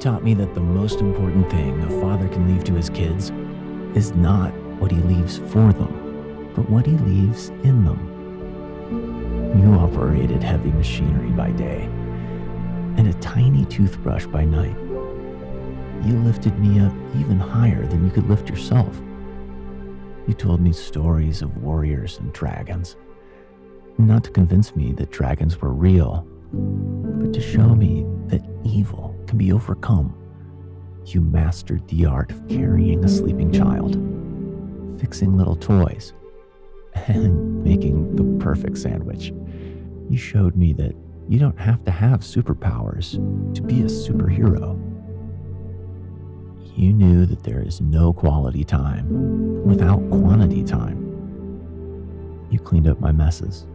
Taught me that the most important thing a father can leave to his kids is not what he leaves for them, but what he leaves in them. You operated heavy machinery by day and a tiny toothbrush by night. You lifted me up even higher than you could lift yourself. You told me stories of warriors and dragons, not to convince me that dragons were real, but to show me that evil can be overcome. You mastered the art of carrying a sleeping child, fixing little toys, and making the perfect sandwich. You showed me that you don't have to have superpowers to be a superhero. You knew that there is no quality time without quantity time. You cleaned up my messes,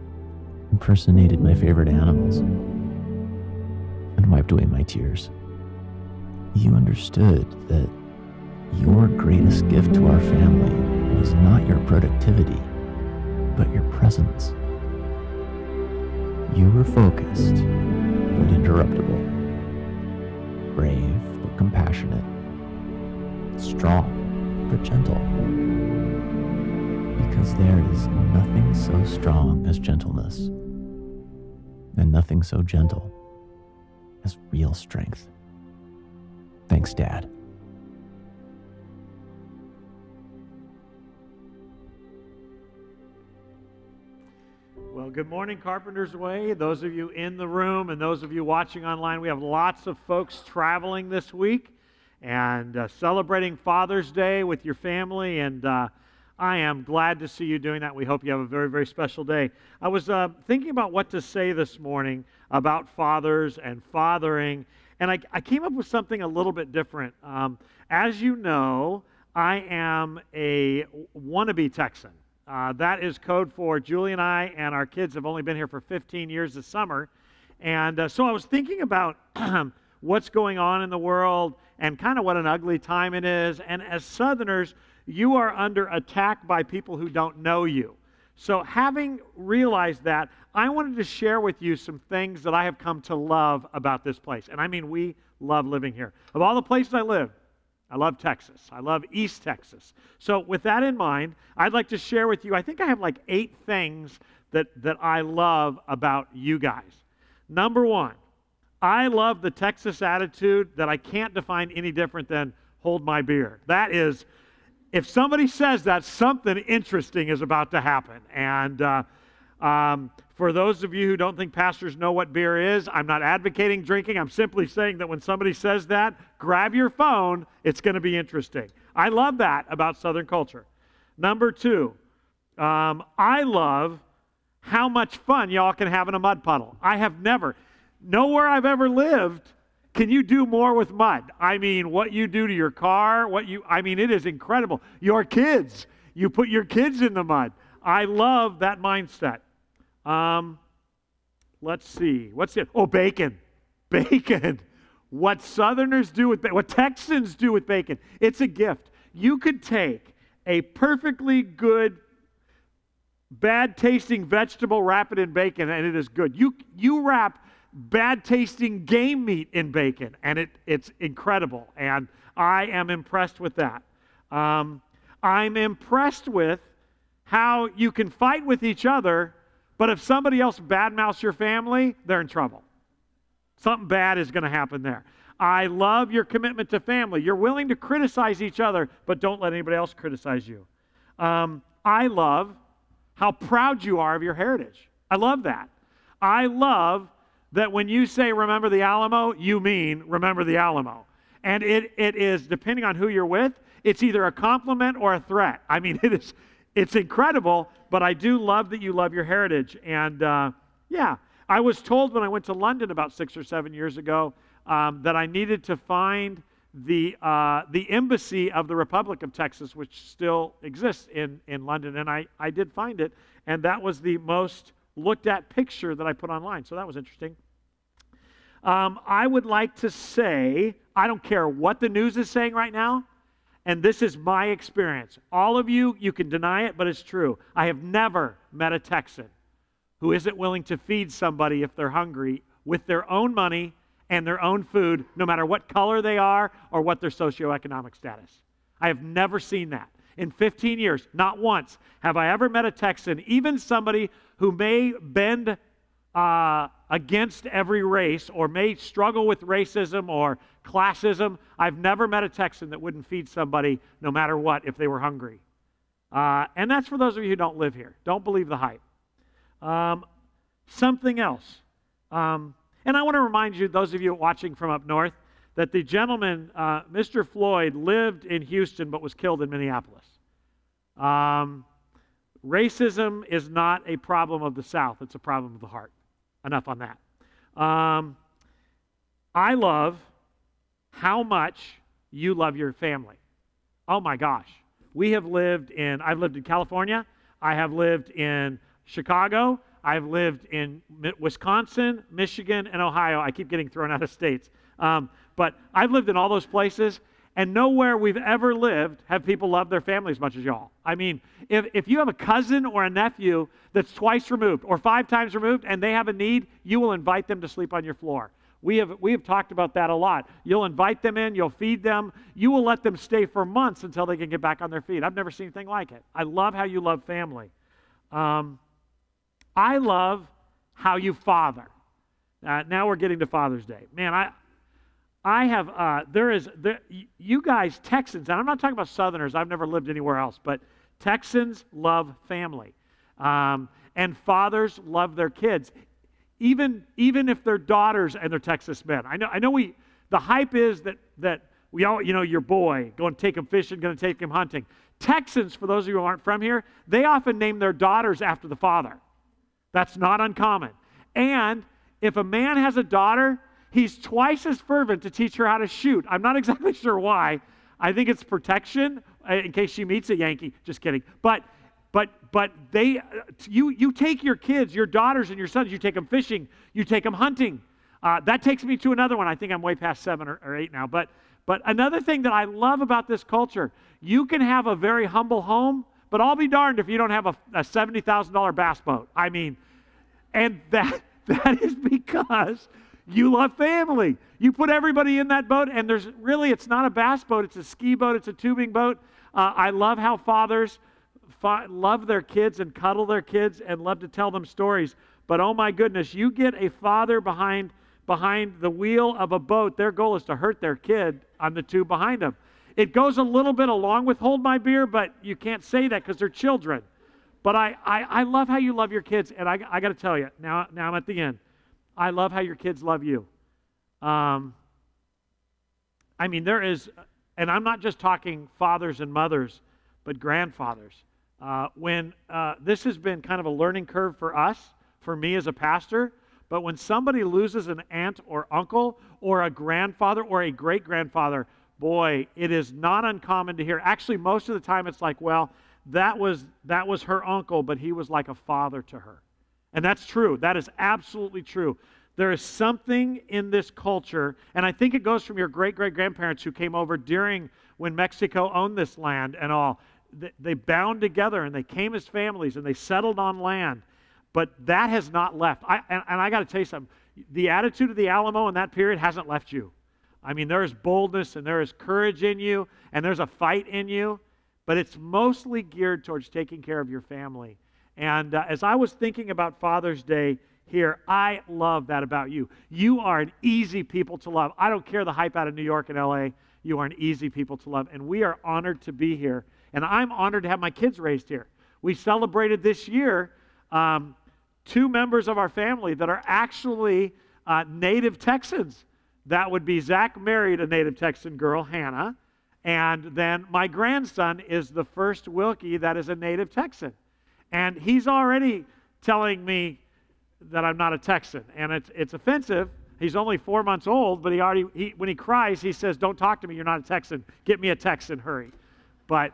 impersonated my favorite animals, and wiped away my tears. You understood that your greatest gift to our family was not your productivity, but your presence. You were focused, but interruptible, brave, but compassionate, strong, but gentle. Because there is nothing so strong as gentleness, and nothing so gentle as real strength. Thanks, Dad. Well, good morning, Carpenter's Way. Those of you in the room and those of you watching online, we have lots of folks traveling this week and celebrating Father's Day with your family, and I am glad to see you doing that. We hope you have a very, very special day. I was thinking about what to say this morning about fathers and fathering, and I came up with something a little bit different. As you know, I am a wannabe Texan. That is code for Julie and I and our kids have only been here for 15 years this summer. And so I was thinking about what's going on in the world and kind of what an ugly time it is. And as Southerners, you are under attack by people who don't know you. So having realized that, I wanted to share with you some things that I have come to love about this place. And I mean, we love living here. Of all the places I love Texas. I love East Texas. So with that in mind, I'd like to share with you, I think I have like 8 things that I love about you guys. Number one, I love the Texas attitude that I can't define any different than hold my beer. That is, if somebody says that, something interesting is about to happen. And for those of you who don't think pastors know what beer is, I'm not advocating drinking. I'm simply saying that when somebody says that, grab your phone. It's going to be interesting. I love that about Southern culture. Number two, I love how much fun y'all can have in a mud puddle. I have never, nowhere I've ever lived, can you do more with mud. I mean, what you do to your car, it is incredible. Your kids, you put your kids in the mud. I love that mindset. Let's see. What's it? Oh, bacon. Bacon. What Southerners do with bacon, what Texans do with bacon, it's a gift. You could take a perfectly good, bad-tasting vegetable, wrap it in bacon, and it is good. You wrap bad-tasting game meat in bacon, and it's incredible. And I am impressed with that. I'm impressed with how you can fight with each other, but if somebody else badmouths your family, they're in trouble. Something bad is going to happen there. I love your commitment to family. You're willing to criticize each other, but don't let anybody else criticize you. I love how proud you are of your heritage. I love that. I love that when you say, remember the Alamo, you mean remember the Alamo. And it is, depending on who you're with, it's either a compliment or a threat. I mean, it's incredible, but I do love that you love your heritage. And I was told when I went to London about 6 or 7 years ago that I needed to find the embassy of the Republic of Texas, which still exists in London, and I did find it, and that was the most looked at picture that I put online, so that was interesting. I would like to say, I don't care what the news is saying right now, and this is my experience. All of you can deny it, but it's true. I have never met a Texan who isn't willing to feed somebody if they're hungry with their own money and their own food, no matter what color they are or what their socioeconomic status. I have never seen that. In 15 years, not once have I ever met a Texan, even somebody who may bend against every race or may struggle with racism or classism. I've never met a Texan that wouldn't feed somebody no matter what if they were hungry. And that's for those of you who don't live here. Don't believe the hype. Something else. And I want to remind you, those of you watching from up north, that the gentleman, Mr. Floyd, lived in Houston but was killed in Minneapolis. Racism is not a problem of the South. It's a problem of the heart. Enough on that. I love how much you love your family. Oh my gosh. I've lived in California. I have lived in Chicago. I've lived in Wisconsin, Michigan, and Ohio. I keep getting thrown out of states. But I've lived in all those places, and nowhere we've ever lived have people loved their family as much as y'all. I mean, if you have a cousin or a nephew that's twice removed or 5 times removed and they have a need, you will invite them to sleep on your floor. We have talked about that a lot. You'll invite them in, you'll feed them, you will let them stay for months until they can get back on their feet. I've never seen anything like it. I love how you love family. I love how you father. Now we're getting to Father's Day. Man, you guys, Texans, and I'm not talking about Southerners, I've never lived anywhere else, but Texans love family. And fathers love their kids, even if they're daughters and they're Texas men. I know the hype is that we all, your boy, going to take him fishing, going to take him hunting. Texans, for those of you who aren't from here, they often name their daughters after the father. That's not uncommon. And if a man has a daughter, he's twice as fervent to teach her how to shoot. I'm not exactly sure why. I think it's protection in case she meets a Yankee. Just kidding. But they, you take your kids, your daughters and your sons, you take them fishing, you take them hunting. That takes me to another one. I think I'm way past 7 or 8 now. But another thing that I love about this culture, you can have a very humble home, but I'll be darned if you don't have a $70,000 bass boat. I mean, and that is because you love family. You put everybody in that boat, and there's really, it's not a bass boat, it's a ski boat, it's a tubing boat. I love how fathers love their kids and cuddle their kids and love to tell them stories. But oh my goodness, you get a father behind the wheel of a boat, their goal is to hurt their kid on the tube behind them. It goes a little bit along with hold my beer, but you can't say that because they're children. But I love how you love your kids, and I got to tell you, now I'm at the end. I love how your kids love you. I mean, there is, and I'm not just talking fathers and mothers, but grandfathers. When this has been kind of a learning curve for us, for me as a pastor, but when somebody loses an aunt or uncle or a grandfather or a great-grandfather, boy, it is not uncommon to hear. Actually, most of the time it's like, well, that was her uncle, but he was like a father to her. And that's true. That is absolutely true. There is something in this culture, and I think it goes from your great-great-grandparents who came over during when Mexico owned this land and all. They bound together, and they came as families, and they settled on land. But that has not left. And I got to tell you something. The attitude of the Alamo in that period hasn't left you. I mean, there is boldness, and there is courage in you, and there's a fight in you, but it's mostly geared towards taking care of your family. And as I was thinking about Father's Day here, I love that about you. You are an easy people to love. I don't care the hype out of New York and L.A. You are an easy people to love, and we are honored to be here. And I'm honored to have my kids raised here. We celebrated this year 2 members of our family that are actually native Texans. That would be Zach married a native Texan girl, Hannah, and then my grandson is the first Wilkie that is a native Texan. And he's already telling me that I'm not a Texan, and it's offensive. He's only 4 months old, but he when he cries, he says, "Don't talk to me. You're not a Texan. Get me a Texan. Hurry!" But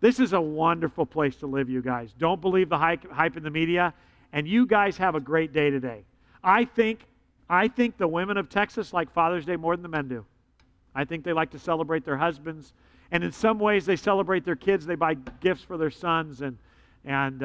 this is a wonderful place to live, you guys. Don't believe the hype in the media, and you guys have a great day today. I think the women of Texas like Father's Day more than the men do. I think they like to celebrate their husbands, and in some ways, they celebrate their kids. They buy gifts for their sons and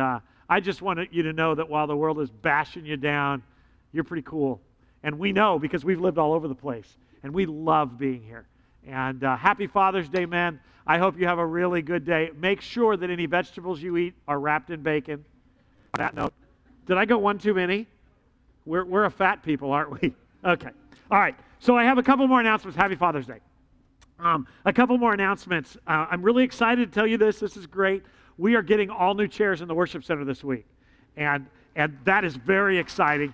I just wanted you to know that while the world is bashing you down, you're pretty cool. And we know because we've lived all over the place, and we love being here. And happy Father's Day, men. I hope you have a really good day. Make sure that any vegetables you eat are wrapped in bacon. On that note, did I go one too many? We're a fat people, aren't we? Okay. All right. So I have a couple more announcements. Happy Father's Day. A couple more announcements. I'm really excited to tell you this. This is great. We are getting all new chairs in the worship center this week. And that is very exciting.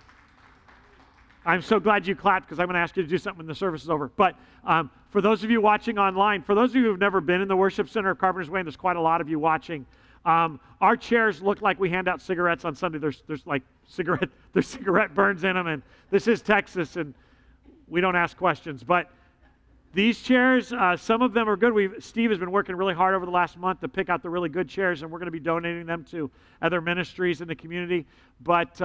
I'm so glad you clapped because I'm going to ask you to do something when the service is over. But for those of you watching online, for those of you who have never been in the worship center of Carpenter's Way, and there's quite a lot of you watching, our chairs look like we hand out cigarettes on Sunday. There's cigarette burns in them, and this is Texas, and we don't ask questions. But these chairs, some of them are good. Steve has been working really hard over the last month to pick out the really good chairs, and we're going to be donating them to other ministries in the community. But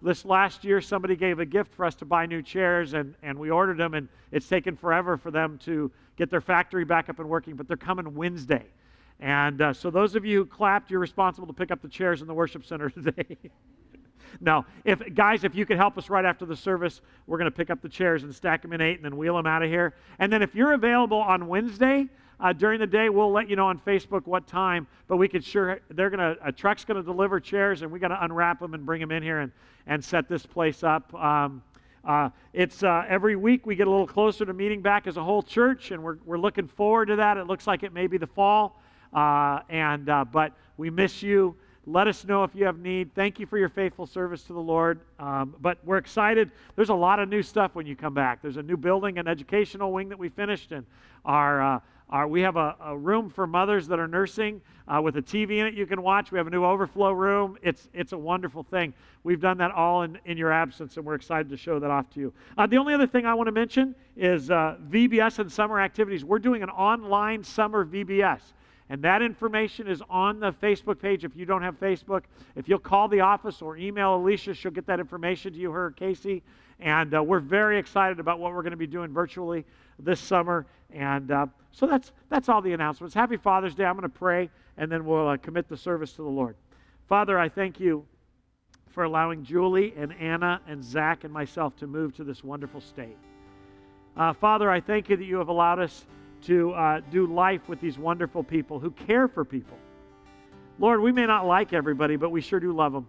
this last year, somebody gave a gift for us to buy new chairs, and we ordered them, and it's taken forever for them to get their factory back up and working, but they're coming Wednesday. And so those of you who clapped, you're responsible to pick up the chairs in the worship center today. Now, if you could help us right after the service, we're going to pick up the chairs and stack them in 8 and then wheel them out of here. And then if you're available on Wednesday during the day, we'll let you know on Facebook what time. But we could a truck's going to deliver chairs, and we got to unwrap them and bring them in here and set this place up. It's every week we get a little closer to meeting back as a whole church, and we're looking forward to that. It looks like it may be the fall, but we miss you. Let us know if you have need. Thank you for your faithful service to the Lord. But we're excited. There's a lot of new stuff when you come back. There's a new building, an educational wing that we finished, and we have a room for mothers that are nursing with a TV in it you can watch. We have a new overflow room. It's a wonderful thing. We've done that all in your absence, and we're excited to show that off to you. The only other thing I want to mention is VBS and summer activities. We're doing an online summer VBS. And that information is on the Facebook page. If you don't have Facebook, if you'll call the office or email Alicia, she'll get that information to you, her, Casey. And we're very excited about what we're going to be doing virtually this summer. And so that's all the announcements. Happy Father's Day. I'm going to pray, and then we'll commit the service to the Lord. Father, I thank you for allowing Julie and Anna and Zach and myself to move to this wonderful state. Father, I thank you that you have allowed us to do life with these wonderful people who care for people. Lord, we may not like everybody, but we sure do love them.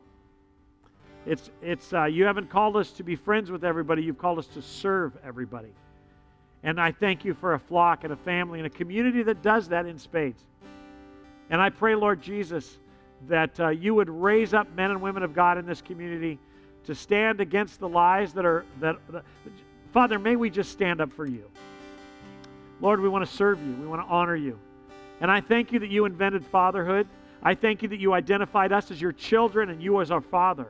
You haven't called us to be friends with everybody. You've called us to serve everybody. And I thank you for a flock and a family and a community that does that in spades. And I pray, Lord Jesus, that you would raise up men and women of God in this community to stand against the lies that Father, may we just stand up for you. Lord, we want to serve you. We want to honor you. And I thank you that you invented fatherhood. I thank you that you identified us as your children and you as our father.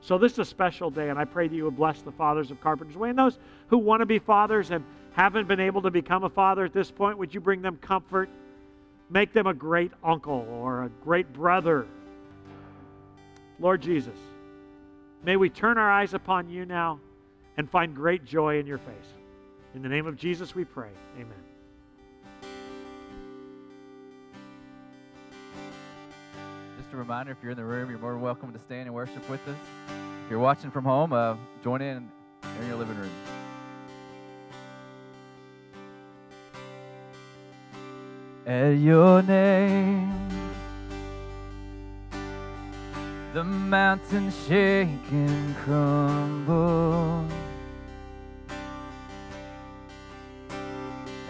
So this is a special day, and I pray that you would bless the fathers of Carpenter's Way. And those who want to be fathers and haven't been able to become a father at this point, would you bring them comfort? Make them a great uncle or a great brother. Lord Jesus, may we turn our eyes upon you now and find great joy in your face. In the name of Jesus we pray. Amen. Just a reminder, if you're in the room, you're more than welcome to stand and worship with us. If you're watching from home, join in your living room. At your name, the mountains shake and crumble.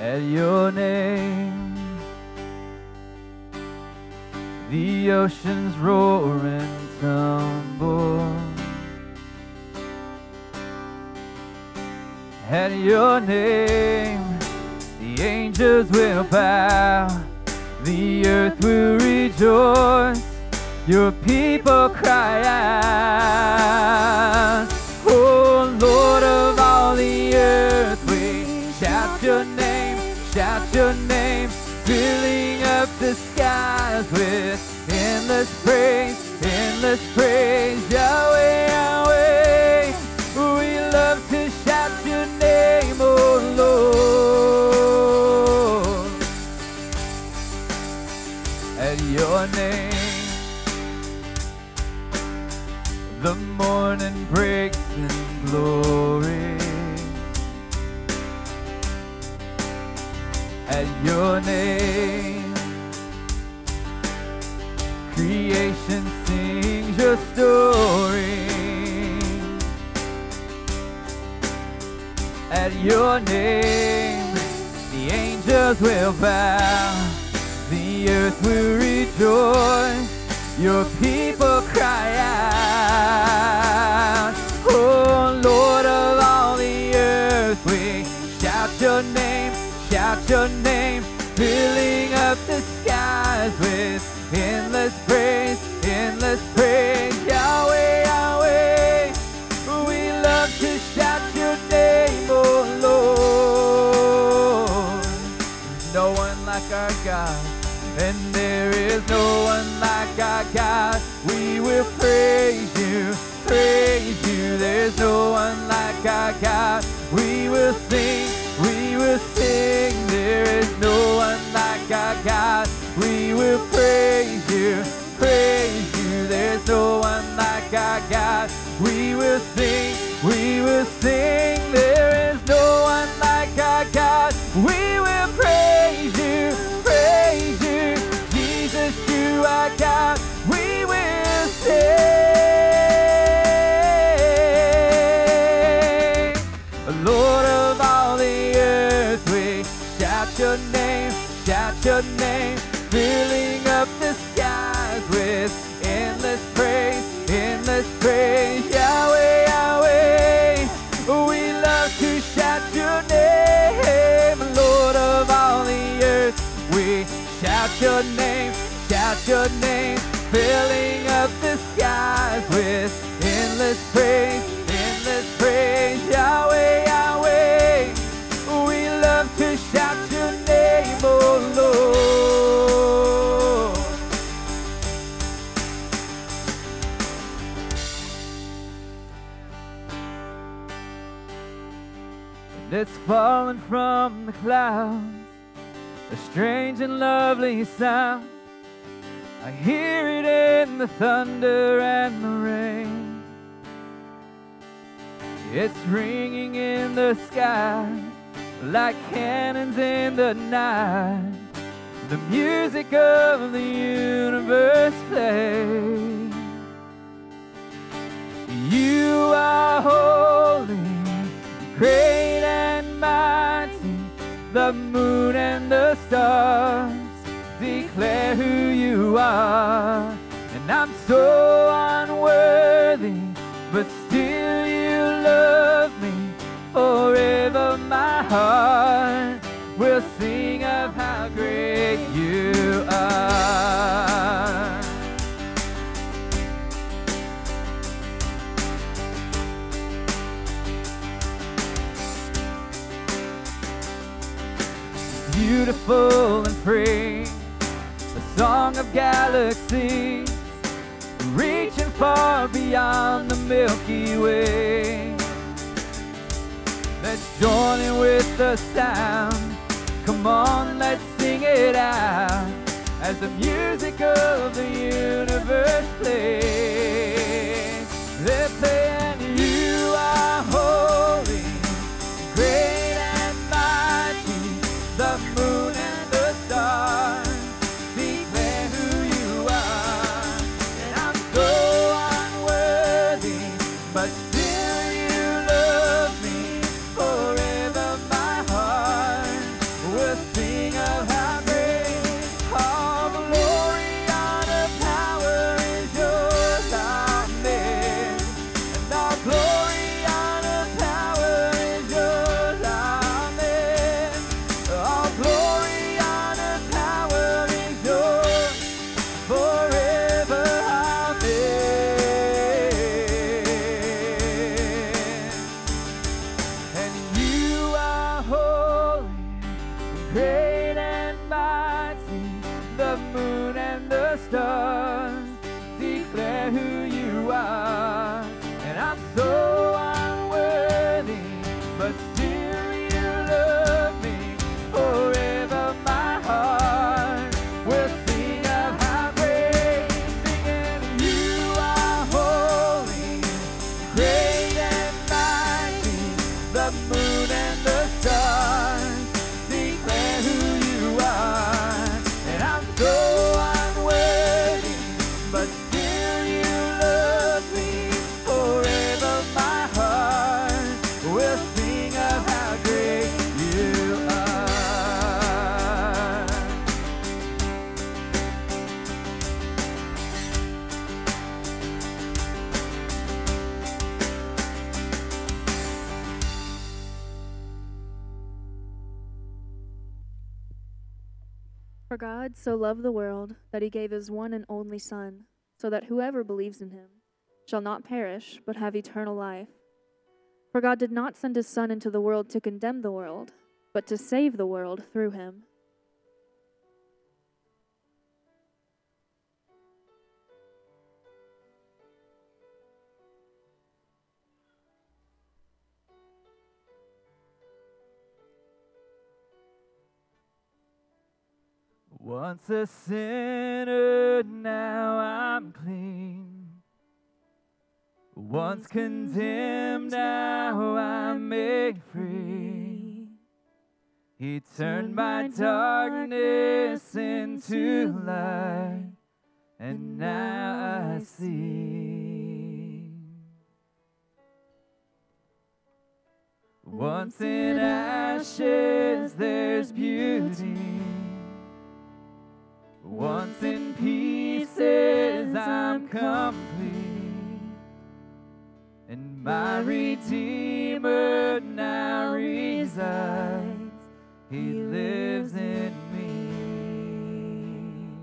At your name, the oceans roar and tumble. At your name, the angels will bow, the earth will rejoice, your people cry out. Oh, Lord of all the earth, we shout your name. Shout your name, filling up the skies with endless praise, Yahweh, Yahweh. We love to shout your name, oh Lord. At your name, the morning breaks in glory. At your name, creation sings your story. At your name, the angels will bow, the earth will rejoice, your people cry out. Oh, Lord of all the earth, we shout your name, filling up the skies with endless praise, Yahweh, Yahweh, we love to shout your name, oh Lord. There's no one like our God, and there is no one like our God. We will praise you, there's no one like our God. We will sing, there is no one like our God. We will praise you, there's no one like our God. We will sing, there is no one like our God. We will praise you, Jesus, you are God. We will sing, Lord of all the earth, we shout your name, filling up the skies with endless praise, Yahweh, Yahweh, we love to shout your name, Lord of all the earth, we shout your name, filling up the skies with endless praise, Yahweh, Yahweh, we love to shout your name, oh Lord. That's fallen from the clouds, a strange and lovely sound. I hear it in the thunder and the rain. It's ringing in the sky like cannons in the night. The music of the universe plays. You are holy, great and mighty, the moon and the stars declare who you are. And I'm so unworthy, but still you love me. Forever my heart will sing of how great you are. Beautiful and free, a song of galaxies, reaching far beyond the Milky Way. Let's join in with the sound, come on, let's sing it out, as the music of the universe plays. They're playing, you are holy, great, the moon and the stars declare who you are. And I'm so unworthy, but still you love me. Forever my heart will sing of how great. All glory, honor, power is yours, amen. And all glory, honor, power is yours, amen. Glory, honor, power is yours forever, amen. And you are holy, great and mighty, the moon and the stars declare who you are. And I'm so unworthy, but still you love me. Forever my heart will sing of how great, singing you are holy, great and mighty, the moon and the stars declare who you are. And I'm so unworthy, but still you love me. Forever my heart will sing of how For God so loved the world that he gave his one and only Son, so that whoever believes in him shall not perish, but have eternal life. For God did not send his Son into the world to condemn the world, but to save the world through him. Once a sinner, now I'm clean. Once condemned, now I'm made free. He turned my darkness into light, and now I see. Once in ashes, there's beauty. Once in pieces, I'm complete, and my Redeemer now resides. He lives in me.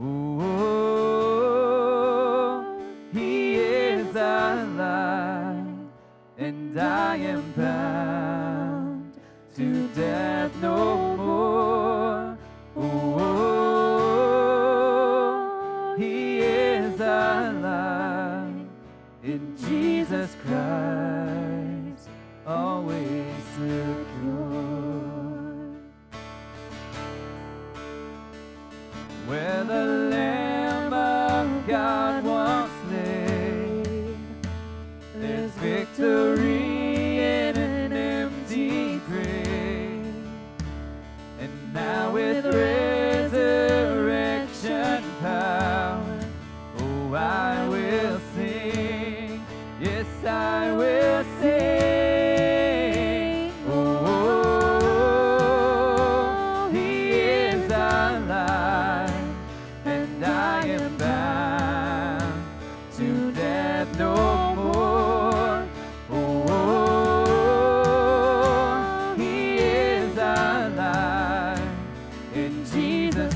Oh, he is alive, and I am bound to death no more. Christ always secure. Where the Lamb of God once lay, there's victory in an empty grave. And now with resurrection power, oh, I will sing. Yes, I will sing. Oh, he is alive, and I am bound to death no more. Oh, he is alive, in Jesus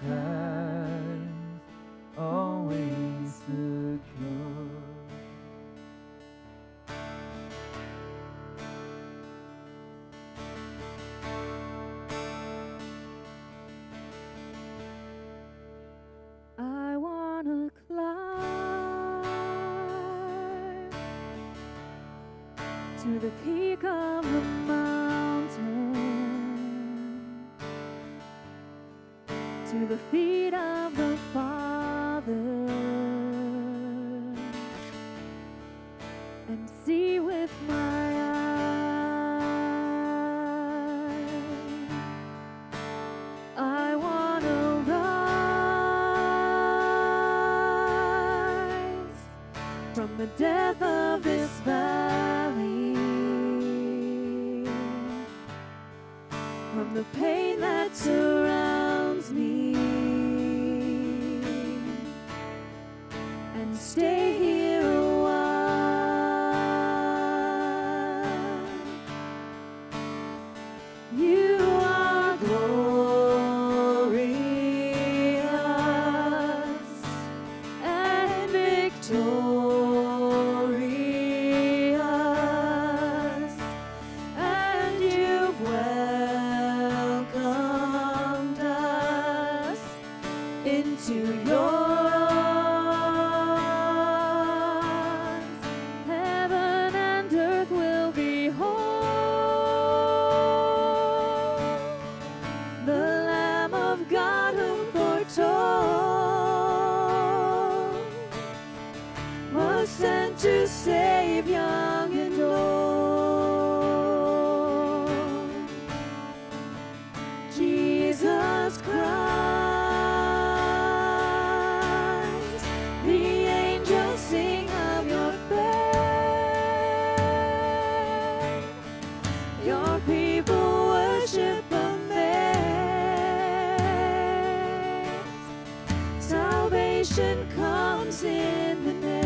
Christ, always secure. I wanna climb to the peak of the mountain, to the feet of the Father, and see with my eyes. I want to rise from the death of this valley, from the pain that surrounds me, and stay here. Salvation comes in the name.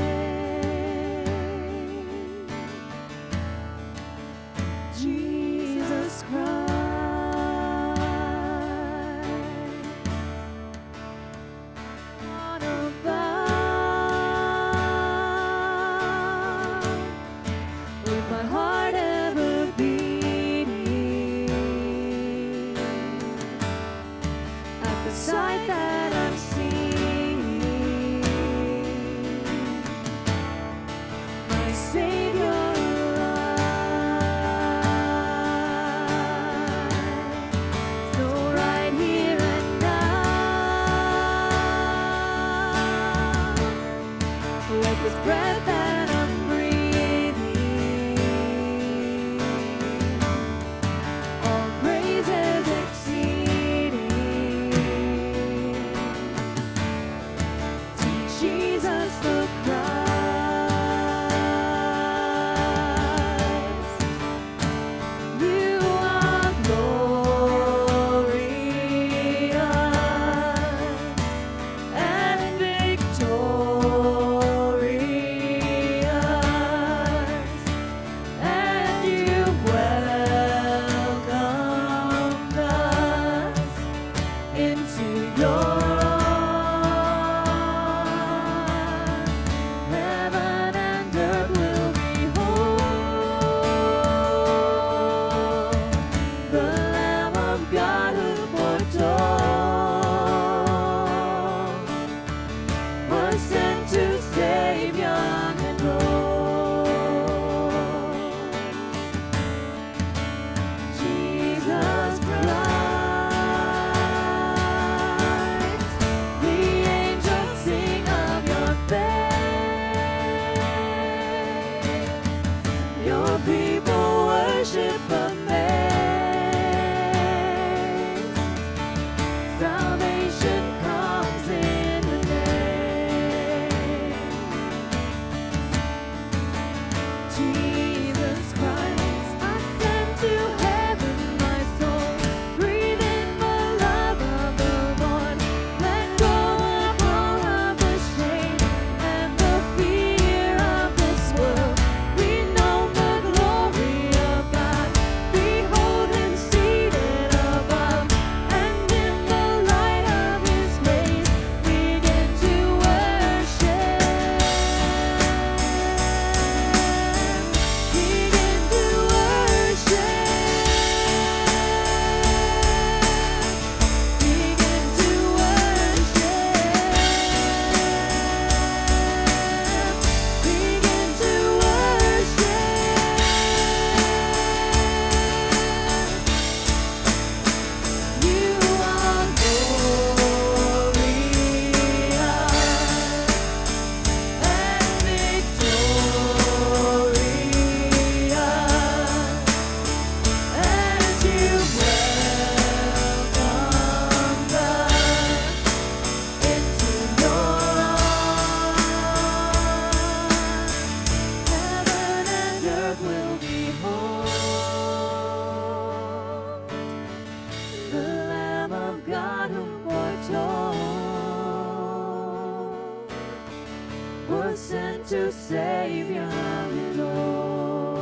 was sent to save your and all.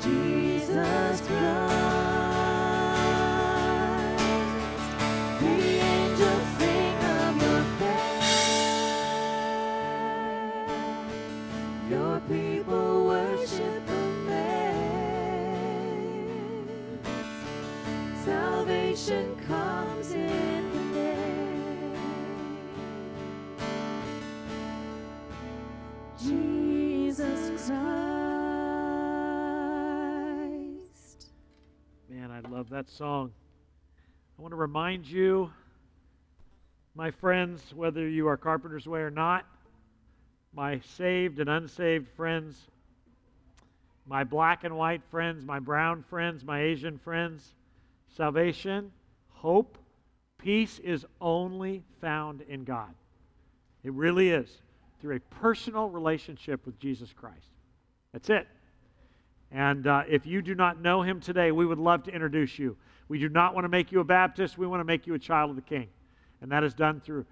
Jesus Christ, the angels sing of your fame. Your people worship amazed. Salvation comes in. Jesus Christ. Man, I love that song. I want to remind you, my friends, whether you are Carpenter's Way or not, my saved and unsaved friends, my black and white friends, my brown friends, my Asian friends, salvation, hope, peace is only found in God. It really is. Through a personal relationship with Jesus Christ. That's it. And if you do not know him today, we would love to introduce you. We do not want to make you a Baptist. We want to make you a child of the King. And that is done through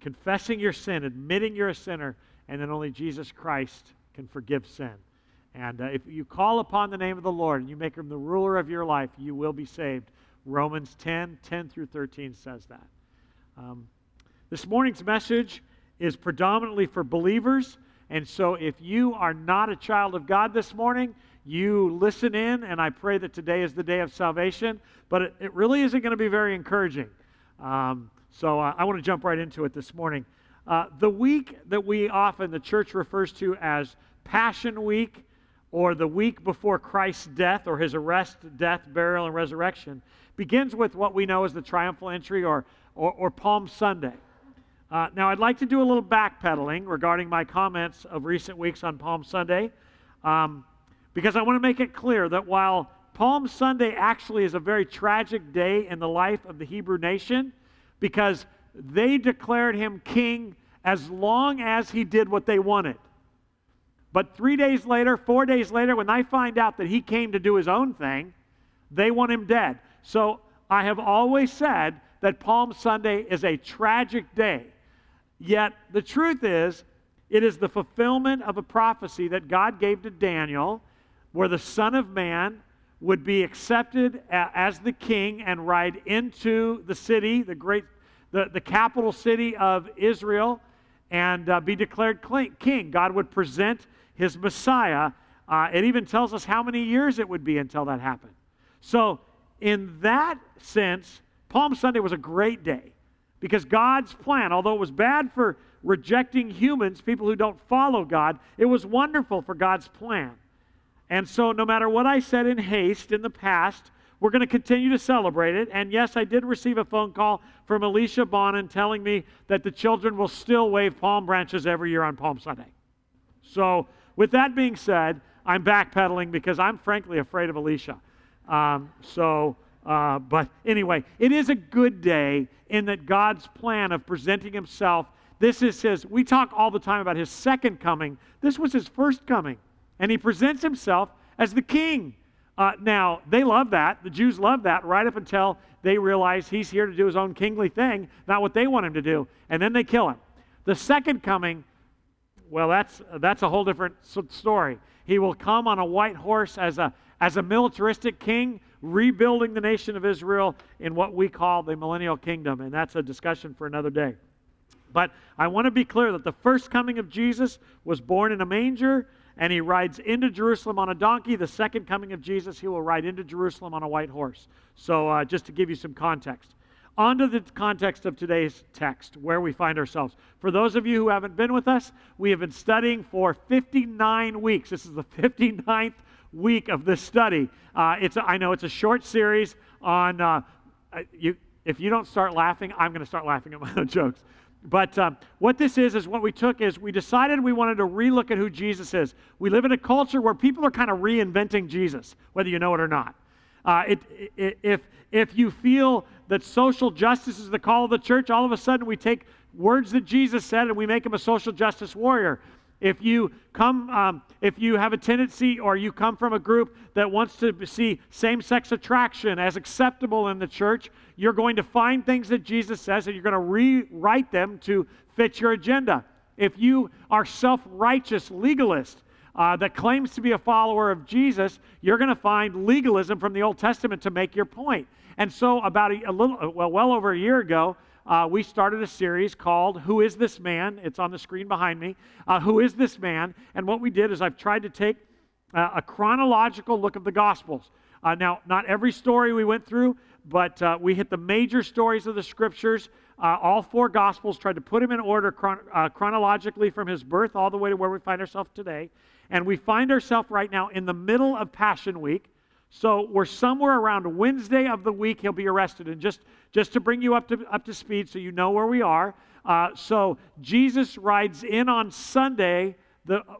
confessing your sin, admitting you're a sinner, and then only Jesus Christ can forgive sin. And if you call upon the name of the Lord and you make him the ruler of your life, you will be saved. Romans 10 through 13 says that. This morning's message is predominantly for believers, and so if you are not a child of God this morning, you listen in, and I pray that today is the day of salvation, but it really isn't going to be very encouraging. So I want to jump right into it this morning. The week that the church refers to as Passion Week, or the week before Christ's death, or his arrest, death, burial, and resurrection, begins with what we know as the triumphal entry, or Palm Sunday. Now, I'd like to do a little backpedaling regarding my comments of recent weeks on Palm Sunday, because I want to make it clear that while Palm Sunday actually is a very tragic day in the life of the Hebrew nation, because they declared him king as long as he did what they wanted. But 4 days later, when they find out that he came to do his own thing, they want him dead. So I have always said that Palm Sunday is a tragic day. Yet, the truth is, it is the fulfillment of a prophecy that God gave to Daniel, where the Son of Man would be accepted as the king and ride into the city, the capital city of Israel, and be declared king. God would present his Messiah. It even tells us how many years it would be until that happened. So, in that sense, Palm Sunday was a great day because God's plan, although it was bad for rejecting humans, people who don't follow God, it was wonderful for God's plan. And so no matter what I said in haste in the past, we're going to continue to celebrate it. And yes, I did receive a phone call from Alicia Bonin telling me that the children will still wave palm branches every year on Palm Sunday. So with that being said, I'm backpedaling because I'm frankly afraid of Alicia. But anyway, it is a good day in that God's plan of presenting himself, this is his, we talk all the time about his second coming. This was his first coming. And he presents himself as the king. Now, they love that. The Jews love that right up until they realize he's here to do his own kingly thing, not what they want him to do. And then they kill him. The second coming, well, that's a whole different story. He will come on a white horse as a militaristic king, rebuilding the nation of Israel in what we call the millennial kingdom, and that's a discussion for another day. But I want to be clear that the first coming of Jesus was born in a manger, and he rides into Jerusalem on a donkey. The second coming of Jesus, he will ride into Jerusalem on a white horse. So just to give you some context. On to the context of today's text, where we find ourselves. For those of you who haven't been with us, we have been studying for 59 weeks. This is the 59th week of this study. I know it's a short series on, if you don't start laughing, I'm going to start laughing at my own jokes. But what this is what we took is we decided we wanted to relook at who Jesus is. We live in a culture where people are kind of reinventing Jesus, whether you know it or not. If you feel that social justice is the call of the church, all of a sudden we take words that Jesus said and we make him a social justice warrior. If you come, if you have a tendency or you come from a group that wants to see same-sex attraction as acceptable in the church, you're going to find things that Jesus says and you're going to rewrite them to fit your agenda. If you are self-righteous legalist that claims to be a follower of Jesus, you're going to find legalism from the Old Testament to make your point. And so about well over a year ago, we started a series called Who Is This Man? It's on the screen behind me. Who Is This Man? And what we did is I've tried to take a chronological look of the Gospels. Now, not every story we went through, but we hit the major stories of the Scriptures, all four Gospels, tried to put them in order chronologically from his birth all the way to where we find ourselves today. And we find ourselves right now in the middle of Passion Week. So we're somewhere around Wednesday of the week he'll be arrested. And just to bring you up to speed so you know where we are, so Jesus rides in on Sunday,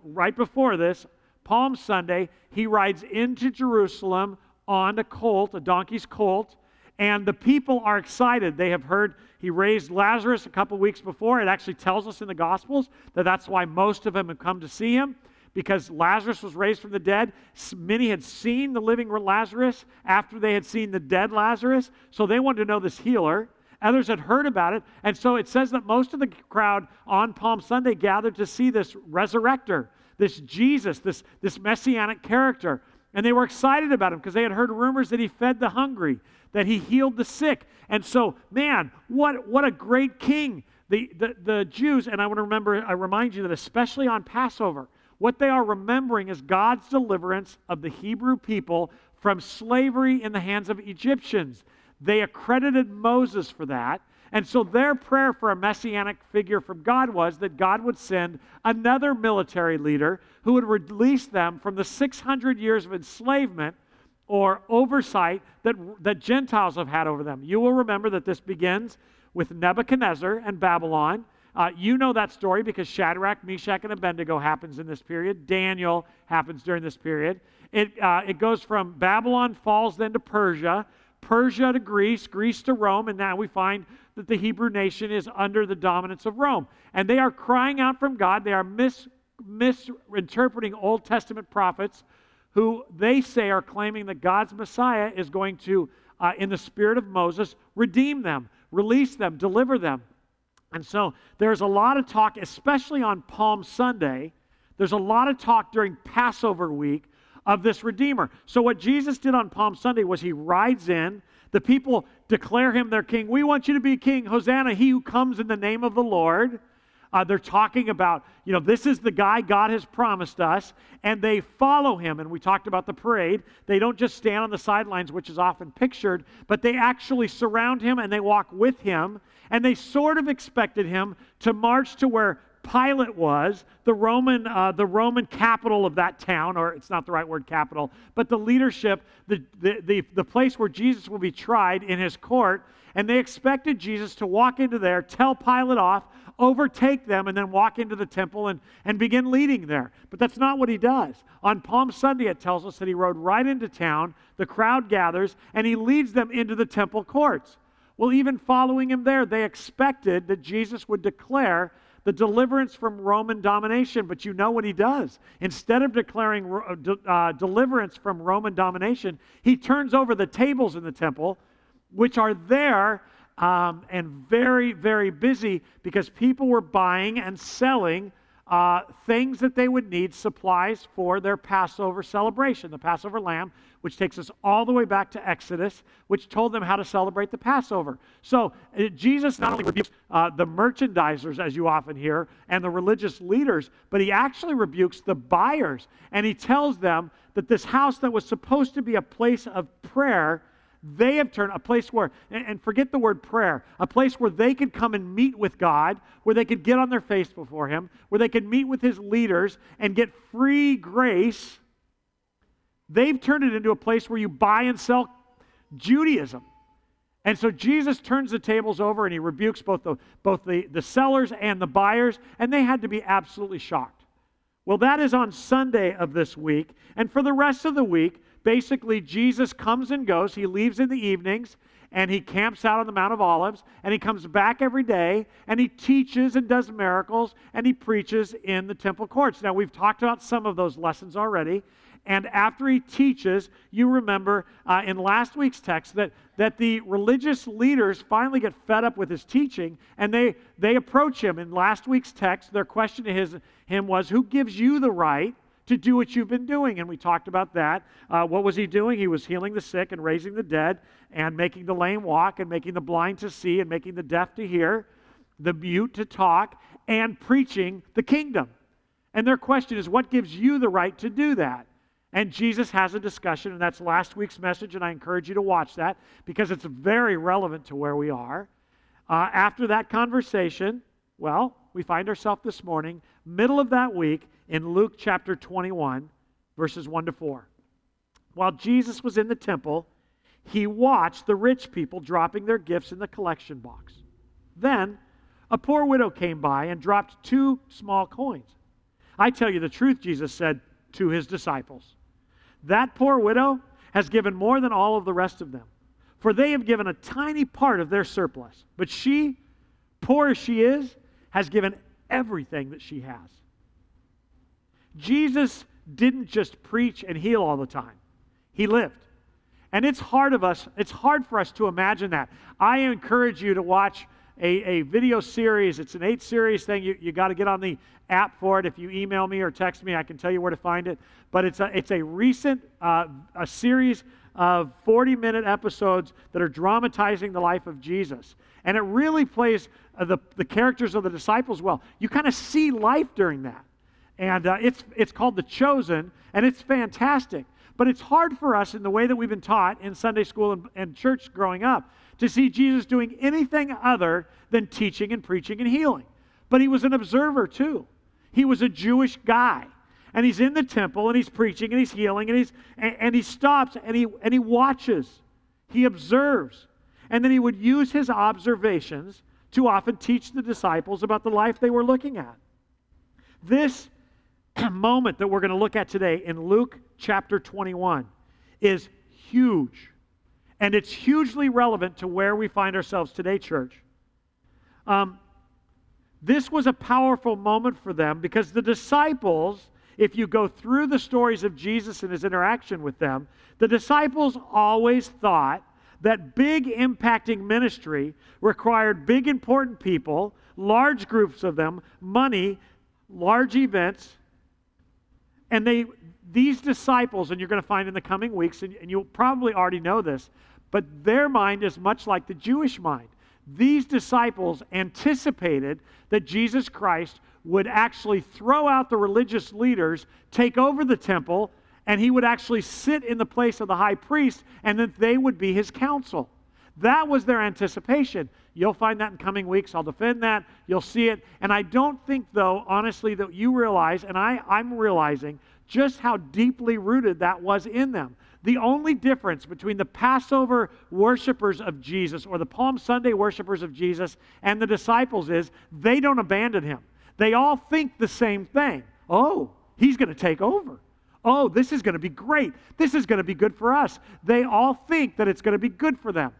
right before this, Palm Sunday, he rides into Jerusalem on a donkey's colt, and the people are excited. They have heard he raised Lazarus a couple weeks before. It actually tells us in the Gospels that that's why most of them have come to see him, because Lazarus was raised from the dead. Many had seen the living Lazarus after they had seen the dead Lazarus, so they wanted to know this healer. Others had heard about it, and so it says that most of the crowd on Palm Sunday gathered to see this resurrector, this Jesus, this messianic character, and they were excited about him because they had heard rumors that he fed the hungry, that he healed the sick, and so, man, what a great king. The Jews, and I remind you that especially on Passover, what they are remembering is God's deliverance of the Hebrew people from slavery in the hands of Egyptians. They accredited Moses for that. And so their prayer for a messianic figure from God was that God would send another military leader who would release them from the 600 years of enslavement or oversight that Gentiles have had over them. You will remember that this begins with Nebuchadnezzar and Babylon. You know that story because Shadrach, Meshach, and Abednego happens in this period. Daniel happens during this period. It goes from Babylon falls then to Persia, Persia to Greece, Greece to Rome, and now we find that the Hebrew nation is under the dominance of Rome. And they are crying out from God. They are misinterpreting Old Testament prophets who they say are claiming that God's Messiah is going to, in the spirit of Moses, redeem them, release them, deliver them. And so there's a lot of talk, especially on Palm Sunday, there's a lot of talk during Passover week of this Redeemer. So what Jesus did on Palm Sunday was he rides in, the people declare him their king. We want you to be king. Hosanna, he who comes in the name of the Lord. They're talking about, this is the guy God has promised us, and they follow him. And we talked about the parade. They don't just stand on the sidelines, which is often pictured, but they actually surround him and they walk with him. And they sort of expected him to march to where Pilate was, the Roman capital of that town, or it's not the right word, capital, but the leadership, the place where Jesus will be tried in his court. And they expected Jesus to walk into there, tell Pilate off, overtake them, and then walk into the temple and begin leading there. But that's not what he does. On Palm Sunday, it tells us that he rode right into town, the crowd gathers, and he leads them into the temple courts. Well, even following him there, they expected that Jesus would declare the deliverance from Roman domination, but you know what he does. Instead of declaring deliverance from Roman domination, he turns over the tables in the temple, which are there and very, very busy because people were buying and selling things that they would need, supplies for their Passover celebration, the Passover lamb, which takes us all the way back to Exodus, which told them how to celebrate the Passover. So Jesus not only rebukes the merchandisers, as you often hear, and the religious leaders, but he actually rebukes the buyers, and he tells them that this house that was supposed to be a place of prayer, they have turned a place where, and forget the word prayer, a place where they could come and meet with God, where they could get on their face before him, where they could meet with his leaders and get free grace. They've turned it into a place where you buy and sell Judaism. And so Jesus turns the tables over and he rebukes both the sellers and the buyers, and they had to be absolutely shocked. Well, that is on Sunday of this week, and for the rest of the week, basically, Jesus comes and goes. He leaves in the evenings, and he camps out on the Mount of Olives, and he comes back every day, and he teaches and does miracles, and he preaches in the temple courts. Now, we've talked about some of those lessons already, and after he teaches, you remember in last week's text that the religious leaders finally get fed up with his teaching, and they approach him. In last week's text, their question to him was, who gives you the right to do what you've been doing? And we talked about that. What was he doing? He was healing the sick and raising the dead and making the lame walk and making the blind to see and making the deaf to hear, the mute to talk, and preaching the kingdom. And their question is, what gives you the right to do that? And Jesus has a discussion, and that's last week's message, and I encourage you to watch that because it's very relevant to where we are. After that conversation, well, we find ourselves this morning, middle of that week, in Luke chapter 21, verses 1 to 4. While Jesus was in the temple, he watched the rich people dropping their gifts in the collection box. Then a poor widow came by and dropped 2 small coins. I tell you the truth, Jesus said to his disciples, that poor widow has given more than all of the rest of them, for they have given a tiny part of their surplus. But she, poor as she is, has given everything that she has. Jesus didn't just preach and heal all the time. He lived. And it's hard for us to imagine that. I encourage you to watch a video series. It's an 8-series thing. You got to get on the app for it. If you email me or text me, I can tell you where to find it. But it's a recent a series of 40-minute episodes that are dramatizing the life of Jesus. And it really plays the characters of the disciples well. You kind of see life during that. And it's called The Chosen, and it's fantastic. But it's hard for us in the way that we've been taught in Sunday school and church growing up to see Jesus doing anything other than teaching and preaching and healing. But he was an observer too. He was a Jewish guy. And he's in the temple, and he's preaching, and he's healing, and he stops, and he watches. He observes. And then he would use his observations to often teach the disciples about the life they were looking at. This moment that we're going to look at today in Luke chapter 21 is huge, and it's hugely relevant to where we find ourselves today, church. This was a powerful moment for them because the disciples, if you go through the stories of Jesus and his interaction with them, the disciples always thought that big impacting ministry required big important people, large groups of them, money, large events. And these disciples, and you're going to find in the coming weeks, and you'll probably already know this, but their mind is much like the Jewish mind. These disciples anticipated that Jesus Christ would actually throw out the religious leaders, take over the temple, and he would actually sit in the place of the high priest, and that they would be his council. That was their anticipation. You'll find that in coming weeks. I'll defend that. You'll see it. And I don't think, though, honestly, that you realize, and I'm realizing, just how deeply rooted that was in them. The only difference between the Passover worshipers of Jesus or the Palm Sunday worshipers of Jesus and the disciples is they don't abandon him. They all think the same thing. Oh, he's going to take over. Oh, this is going to be great. This is going to be good for us. They all think that it's going to be good for them.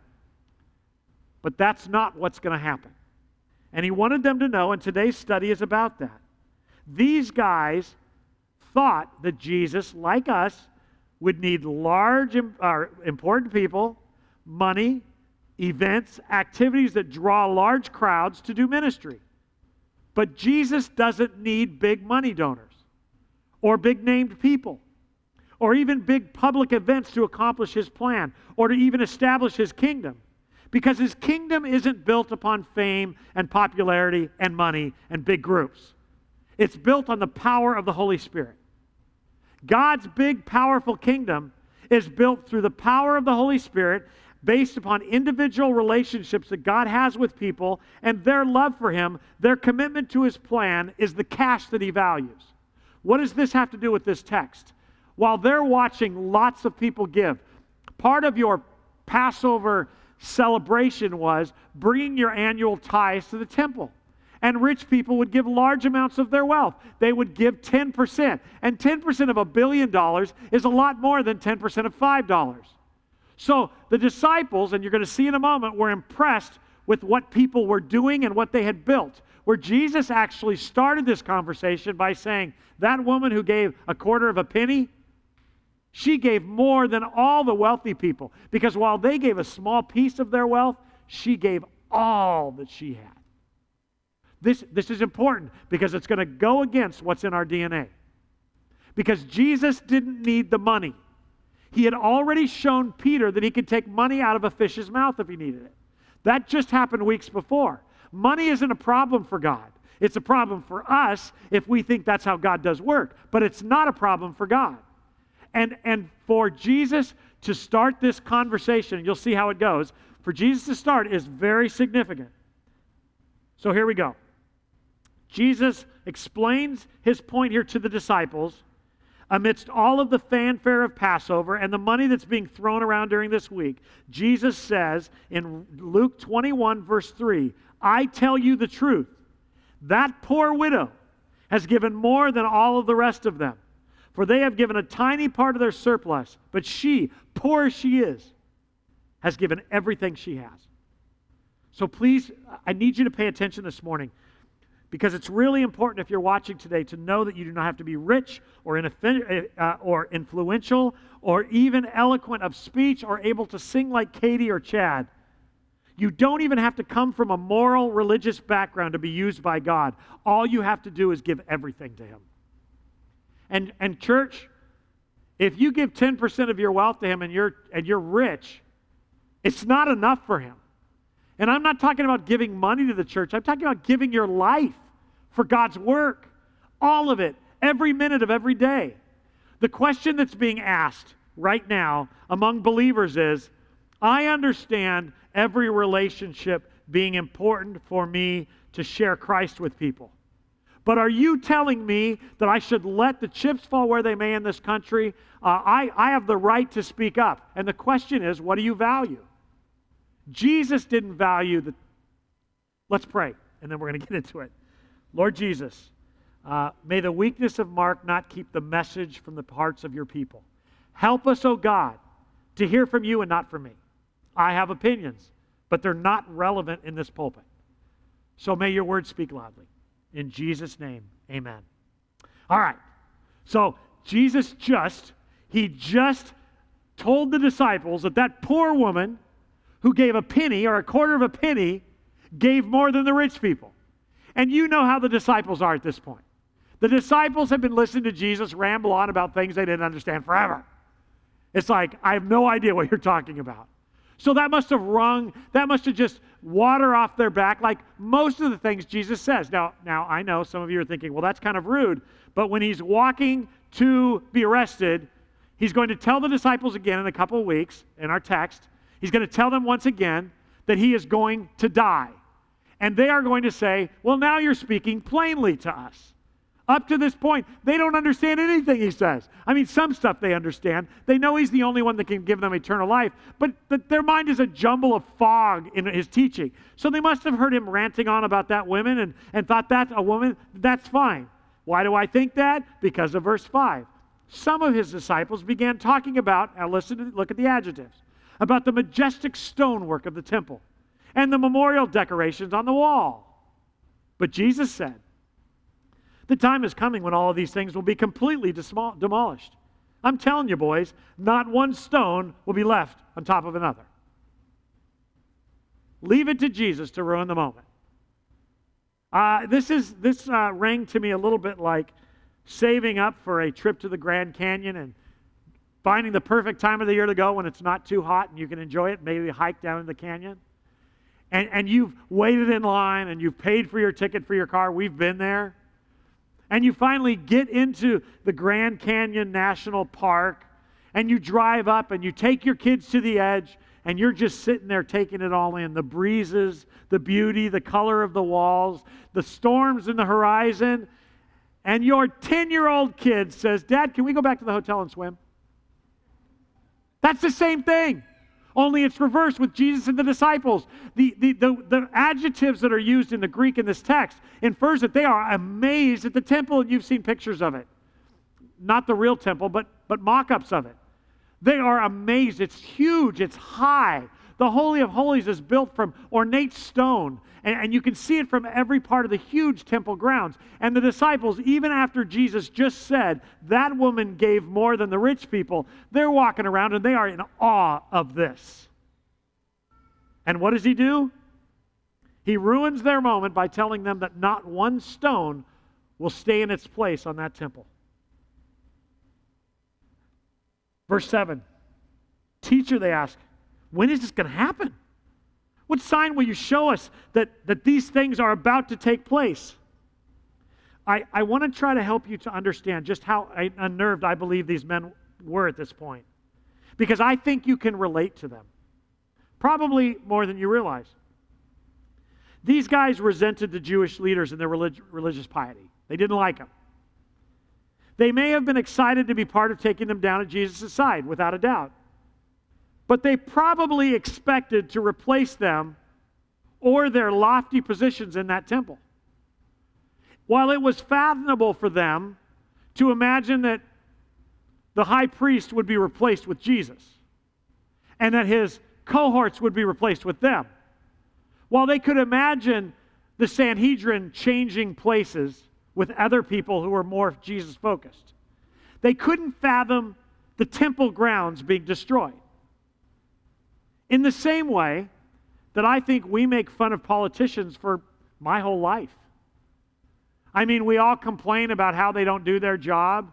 But that's not what's going to happen. And he wanted them to know, and today's study is about that. These guys thought that Jesus, like us, would need large, important people, money, events, activities that draw large crowds to do ministry. But Jesus doesn't need big money donors or big named people, or even big public events to accomplish his plan or to even establish his kingdom. Because his kingdom isn't built upon fame and popularity and money and big groups. It's built on the power of the Holy Spirit. God's big, powerful kingdom is built through the power of the Holy Spirit based upon individual relationships that God has with people and their love for him. Their commitment to his plan is the cash that he values. What does this have to do with this text? While they're watching lots of people give, part of your Passover celebration was bringing your annual tithes to the temple. And rich people would give large amounts of their wealth. They would give 10%. And 10% of $1 billion is a lot more than 10% of $5. So the disciples, and you're going to see in a moment, were impressed with what people were doing and what they had built, where Jesus actually started this conversation by saying, that woman who gave a quarter of a penny, she gave more than all the wealthy people, because while they gave a small piece of their wealth, she gave all that she had. This is important because it's going to go against what's in our DNA. Because Jesus didn't need the money. He had already shown Peter that he could take money out of a fish's mouth if he needed it. That just happened weeks before. Money isn't a problem for God. It's a problem for us if we think that's how God does work. But it's not a problem for God. And for Jesus to start this conversation, you'll see how it goes, for Jesus to start is very significant. So here we go. Jesus explains his point here to the disciples amidst all of the fanfare of Passover and the money that's being thrown around during this week. Jesus says in Luke 21, verse 3, I tell you the truth, that poor widow has given more than all of the rest of them, for they have given a tiny part of their surplus, but she, poor as she is, has given everything she has. So please, I need you to pay attention this morning, because it's really important if you're watching today to know that you do not have to be rich or influential or even eloquent of speech or able to sing like Katie or Chad. You don't even have to come from a moral religious background to be used by God. All you have to do is give everything to Him. And church, if you give 10% of your wealth to Him and you're rich, it's not enough for Him. And I'm not talking about giving money to the church. I'm talking about giving your life for God's work. All of it, every minute of every day. The question that's being asked right now among believers is, I understand every relationship being important for me to share Christ with people. But are you telling me that I should let the chips fall where they may in this country? I have the right to speak up. And the question is, what do you value? Jesus didn't value the... Let's pray, and then we're going to get into it. Lord Jesus, may the weakness of Mark not keep the message from the hearts of your people. Help us, O God, to hear from you and not from me. I have opinions, but they're not relevant in this pulpit. So may your word speak loudly. In Jesus' name, amen. All right, so Jesus just told the disciples that that poor woman who gave a penny or a quarter of a penny gave more than the rich people. And you know how the disciples are at this point. The disciples have been listening to Jesus ramble on about things they didn't understand forever. It's like, I have no idea what you're talking about. So that must have just water off their back like most of the things Jesus says. Now I know some of you are thinking, well, that's kind of rude, but when he's walking to be arrested, he's going to tell the disciples again in a couple of weeks in our text. He's going to tell them once again that he is going to die. And they are going to say, well, now you're speaking plainly to us. Up to this point, they don't understand anything he says. I mean, some stuff they understand. They know he's the only one that can give them eternal life, but their mind is a jumble of fog in his teaching. So they must have heard him ranting on about that woman and thought that's a woman, that's fine. Why do I think that? Because of verse 5. Some of his disciples began talking about, now look at the adjectives, about the majestic stonework of the temple and the memorial decorations on the wall. But Jesus said, the time is coming when all of these things will be completely demolished. I'm telling you, boys, not one stone will be left on top of another. Leave it to Jesus to ruin the moment. This rang to me a little bit like saving up for a trip to the Grand Canyon and finding the perfect time of the year to go when it's not too hot and you can enjoy it, maybe hike down in the canyon. And you've waited in line and you've paid for your ticket for your car. We've been there. And you finally get into the Grand Canyon National Park and you drive up and you take your kids to the edge and you're just sitting there taking it all in. The breezes, the beauty, the color of the walls, the storms in the horizon. And your 10-year-old kid says, Dad, can we go back to the hotel and swim? That's the same thing, only it's reversed with Jesus and the disciples. The adjectives that are used in the Greek in this text infers that they are amazed at the temple, and you've seen pictures of it. Not the real temple, but mock-ups of it. They are amazed. It's huge. It's high. The Holy of Holies is built from ornate stone, and you can see it from every part of the huge temple grounds. And the disciples, even after Jesus just said, that woman gave more than the rich people, they're walking around and they are in awe of this. And what does he do? He ruins their moment by telling them that not one stone will stay in its place on that temple. Verse 7, teacher, they ask, when is this going to happen? What sign will you show us that these things are about to take place? I want to try to help you to understand just how unnerved I believe these men were at this point, because I think you can relate to them, probably more than you realize. These guys resented the Jewish leaders and their religious piety. They didn't like them. They may have been excited to be part of taking them down at Jesus' side, without a doubt. But they probably expected to replace them or their lofty positions in that temple. While it was fathomable for them to imagine that the high priest would be replaced with Jesus and that his cohorts would be replaced with them, while they could imagine the Sanhedrin changing places with other people who were more Jesus-focused, they couldn't fathom the temple grounds being destroyed. In the same way that I think we make fun of politicians for my whole life. I mean, we all complain about how they don't do their job.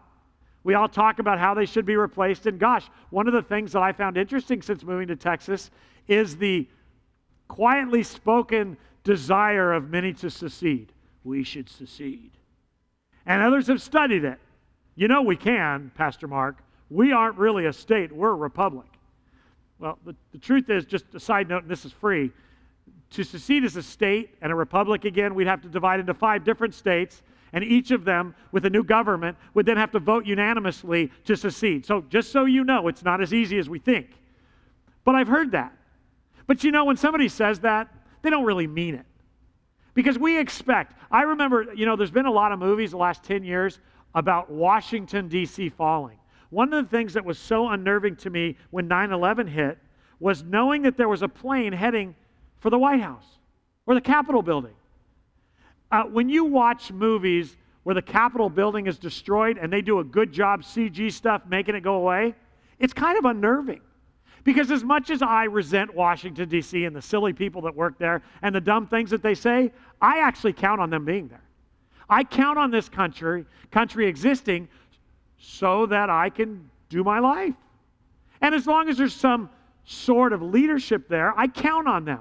We all talk about how they should be replaced. And gosh, one of the things that I found interesting since moving to Texas is the quietly spoken desire of many to secede. We should secede. And others have studied it. You know we can, Pastor Mark. We aren't really a state. We're a republic. Well, the truth is, just a side note, and this is free, to secede as a state and a republic again, we'd have to divide into 5 different states, and each of them, with a new government, would then have to vote unanimously to secede. So just so you know, it's not as easy as we think. But I've heard that. But you know, when somebody says that, they don't really mean it. Because we expect, I remember, you know, there's been a lot of movies the last 10 years about Washington, D.C. falling. One of the things that was so unnerving to me when 9/11 hit was knowing that there was a plane heading for the White House or the Capitol building. When you watch movies where the Capitol building is destroyed and they do a good job CG stuff making it go away, it's kind of unnerving. Because as much as I resent Washington, D.C. and the silly people that work there and the dumb things that they say, I actually count on them being there. I count on this country existing so that I can do my life. And as long as there's some sort of leadership there, I count on them.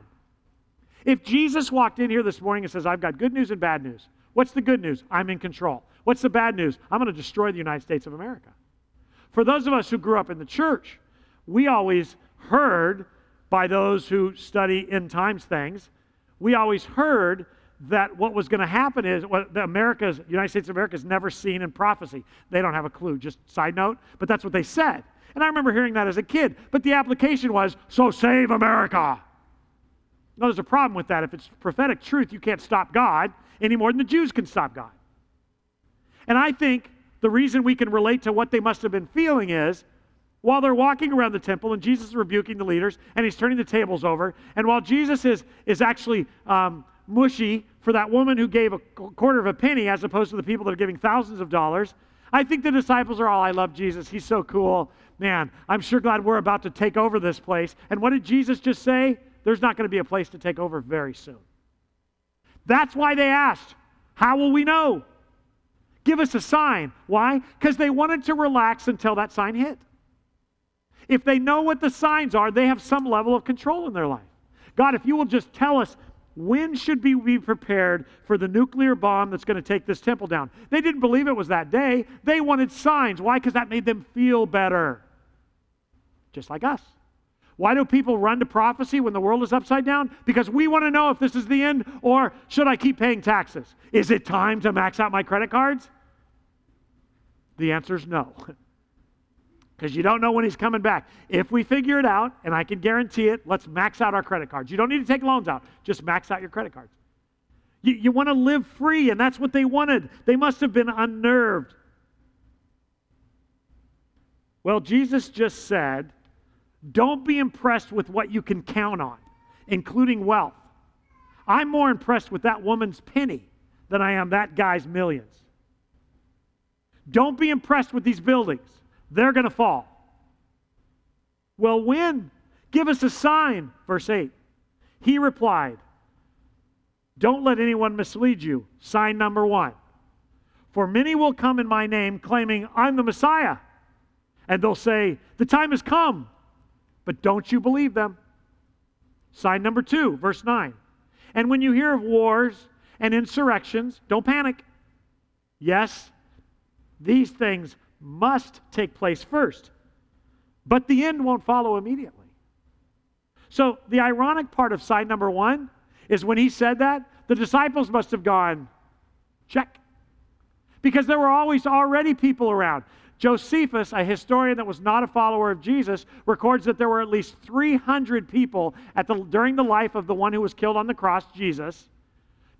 If Jesus walked in here this morning and says, I've got good news and bad news. What's the good news? I'm in control. What's the bad news? I'm going to destroy the United States of America. For those of us who grew up in the church, we always heard by those who study end times things, we always heard that what was going to happen is United States of America is never seen in prophecy. They don't have a clue, just side note, but that's what they said. And I remember hearing that as a kid, but the application was, so save America. No, there's a problem with that. If it's prophetic truth, you can't stop God any more than the Jews can stop God. And I think the reason we can relate to what they must have been feeling is, while they're walking around the temple and Jesus is rebuking the leaders and he's turning the tables over, and while Jesus is actually mushy for that woman who gave a quarter of a penny as opposed to the people that are giving thousands of dollars, I think the disciples are all, I love Jesus. He's so cool. Man, I'm sure glad we're about to take over this place. And what did Jesus just say? There's not going to be a place to take over very soon. That's why they asked, how will we know? Give us a sign. Why? Because they wanted to relax until that sign hit. If they know what the signs are, they have some level of control in their life. God, if you will just tell us, when should we be prepared for the nuclear bomb that's going to take this temple down? They didn't believe it was that day. They wanted signs. Why? Because that made them feel better. Just like us. Why do people run to prophecy when the world is upside down? Because we want to know if this is the end or should I keep paying taxes? Is it time to max out my credit cards? The answer is no. Because you don't know when he's coming back. If we figure it out, and I can guarantee it, let's max out our credit cards. You don't need to take loans out. Just max out your credit cards. You want to live free, and that's what they wanted. They must have been unnerved. Well, Jesus just said, don't be impressed with what you can count on, including wealth. I'm more impressed with that woman's penny than I am that guy's millions. Don't be impressed with these buildings. They're going to fall. Well, when? Give us a sign, verse 8. He replied, don't let anyone mislead you. Sign number 1. For many will come in my name claiming I'm the Messiah. And they'll say, the time has come. But don't you believe them. Sign number 2, verse 9. And when you hear of wars and insurrections, don't panic. Yes, these things must take place first, but the end won't follow immediately. So the ironic part of sign number 1 is when he said that, the disciples must have gone, check. Because there were always already people around. Josephus, a historian that was not a follower of Jesus, records that there were at least 300 people during the life of the one who was killed on the cross, Jesus,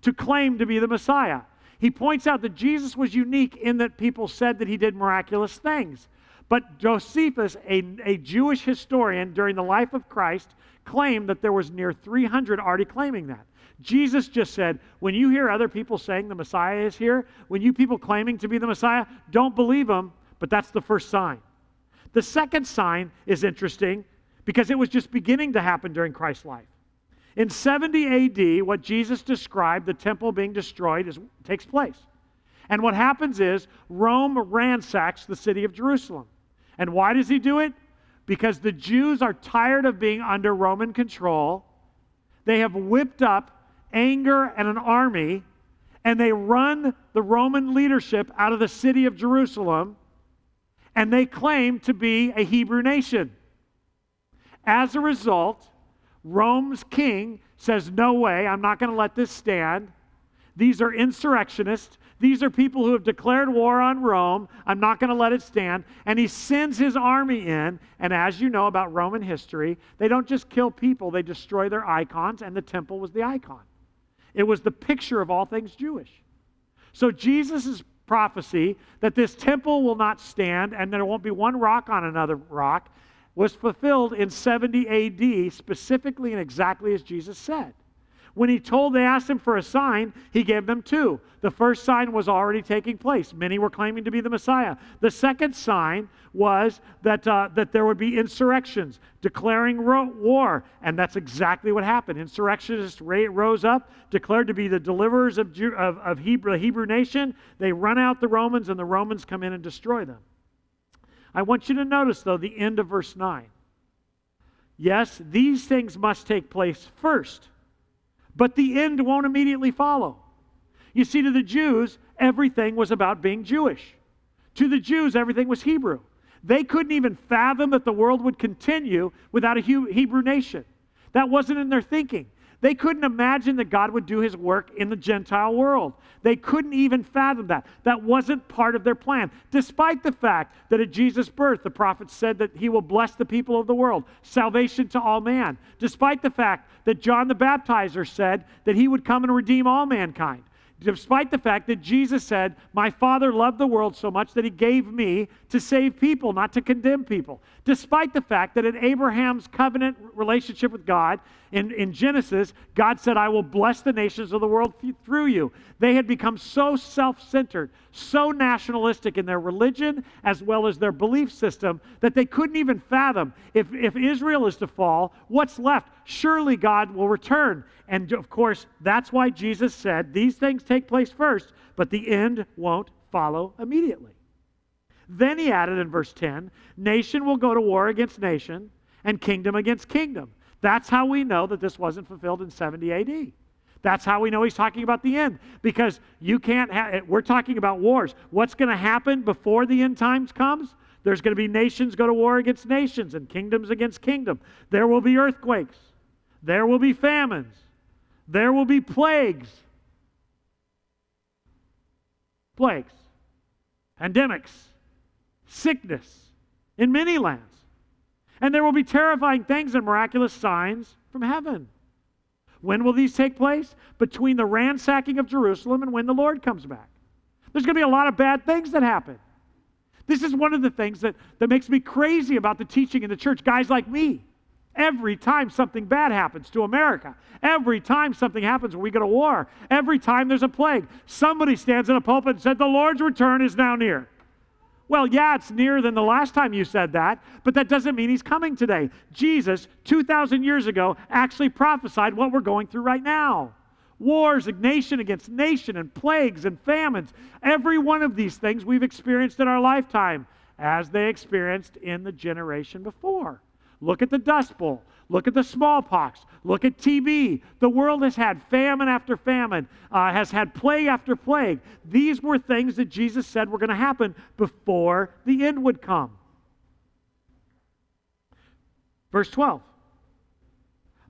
to claim to be the Messiah. He points out that Jesus was unique in that people said that he did miraculous things. But Josephus, a Jewish historian during the life of Christ, claimed that there was near 300 already claiming that. Jesus just said, when you hear other people saying the Messiah is here, when you people claiming to be the Messiah, don't believe them. But that's the first sign. The second sign is interesting because it was just beginning to happen during Christ's life. In 70 AD, what Jesus described, the temple being destroyed, takes place. And what happens is Rome ransacks the city of Jerusalem. And why does he do it? Because the Jews are tired of being under Roman control. They have whipped up anger and an army, and they run the Roman leadership out of the city of Jerusalem. And they claim to be a Hebrew nation. As a result, Rome's king says, no way, I'm not going to let this stand. These are insurrectionists. These are people who have declared war on Rome. I'm not going to let it stand. And he sends his army in. And as you know about Roman history, they don't just kill people. They destroy their icons. And the temple was the icon. It was the picture of all things Jewish. So Jesus is prophecy that this temple will not stand and there won't be one rock on another rock was fulfilled in 70 AD, specifically and exactly as Jesus said. When they asked him for a sign, he gave them 2. The first sign was already taking place. Many were claiming to be the Messiah. The second sign was that there would be insurrections, declaring war, and that's exactly what happened. Insurrectionists rose up, declared to be the deliverers of the Hebrew nation. They run out the Romans, and the Romans come in and destroy them. I want you to notice, though, the end of verse 9. Yes, these things must take place first, but the end won't immediately follow. You see, to the Jews, everything was about being Jewish. To the Jews, everything was Hebrew. They couldn't even fathom that the world would continue without a Hebrew nation. That wasn't in their thinking. They couldn't imagine that God would do his work in the Gentile world. They couldn't even fathom that. That wasn't part of their plan. Despite the fact that at Jesus' birth, the prophet said that he will bless the people of the world, salvation to all man. Despite the fact that John the Baptizer said that he would come and redeem all mankind. Despite the fact that Jesus said, my Father loved the world so much that he gave me to save people, not to condemn people. Despite the fact that in Abraham's covenant relationship with God, in Genesis, God said, I will bless the nations of the world through you. They had become so self-centered, so nationalistic in their religion as well as their belief system that they couldn't even fathom, if Israel is to fall, what's left? Surely God will return. And of course, that's why Jesus said, these things take place first, but the end won't follow immediately. Then he added in verse 10, nation will go to war against nation and kingdom against kingdom. That's how we know that this wasn't fulfilled in 70 AD. That's how we know he's talking about the end, because you can't have, we're talking about wars. What's going to happen before the end times comes? There's going to be nations go to war against nations and kingdoms against kingdom. There will be earthquakes. There will be famines. There will be plagues. Plagues, pandemics, sickness in many lands. And there will be terrifying things and miraculous signs from heaven. When will these take place? Between the ransacking of Jerusalem and when the Lord comes back. There's going to be a lot of bad things that happen. This is one of the things that makes me crazy about the teaching in the church. Guys like me, every time something bad happens to America, every time something happens when we go to war, every time there's a plague, somebody stands in a pulpit and said, the Lord's return is now near. Well, yeah, it's nearer than the last time you said that, but that doesn't mean he's coming today. Jesus, 2,000 years ago, actually prophesied what we're going through right now. Wars, nation against nation, and plagues and famines. Every one of these things we've experienced in our lifetime as they experienced in the generation before. Look at the Dust Bowl. Look at the smallpox. Look at TB. The world has had famine after famine, has had plague after plague. These were things that Jesus said were going to happen before the end would come. Verse 12.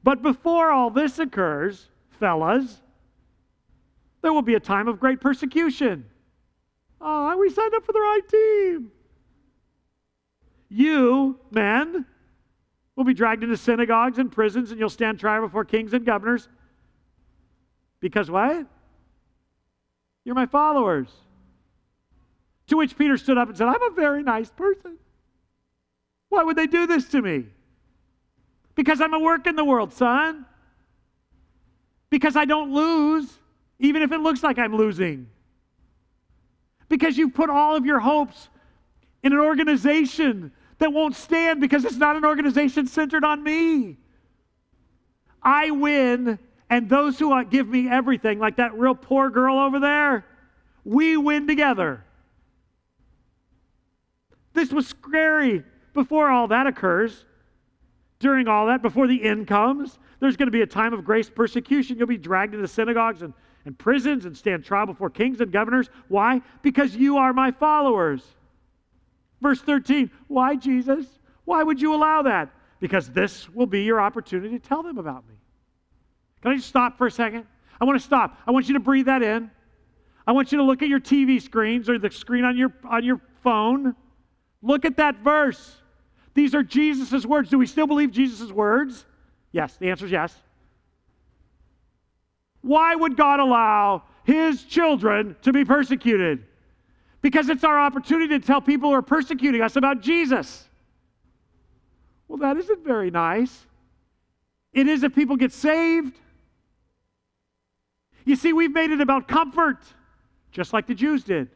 But before all this occurs, fellas, there will be a time of great persecution. Oh, we signed up for the right team. You, men, will be dragged into synagogues and prisons, and you'll stand trial before kings and governors. Because what? You're my followers. To which Peter stood up and said, I'm a very nice person. Why would they do this to me? Because I'm a work in the world, son. Because I don't lose, even if it looks like I'm losing. Because you put all of your hopes in an organization that won't stand because it's not an organization centered on me. I win, and those who give me everything, like that real poor girl over there, we win together. This was scary before all that occurs. During all that, before the end comes, there's going to be a time of grace persecution. You'll be dragged into synagogues and prisons and stand trial before kings and governors. Why? Because you are my followers. Verse 13, why, Jesus? Why would you allow that? Because this will be your opportunity to tell them about me. Can I just stop for a second? I want to stop. I want you to breathe that in. I want you to look at your TV screens or the screen on your phone. Look at that verse. These are Jesus' words. Do we still believe Jesus' words? Yes, the answer is yes. Why would God allow his children to be persecuted? Because it's our opportunity to tell people who are persecuting us about Jesus. Well, that isn't very nice. It is if people get saved. You see, we've made it about comfort, just like the Jews did,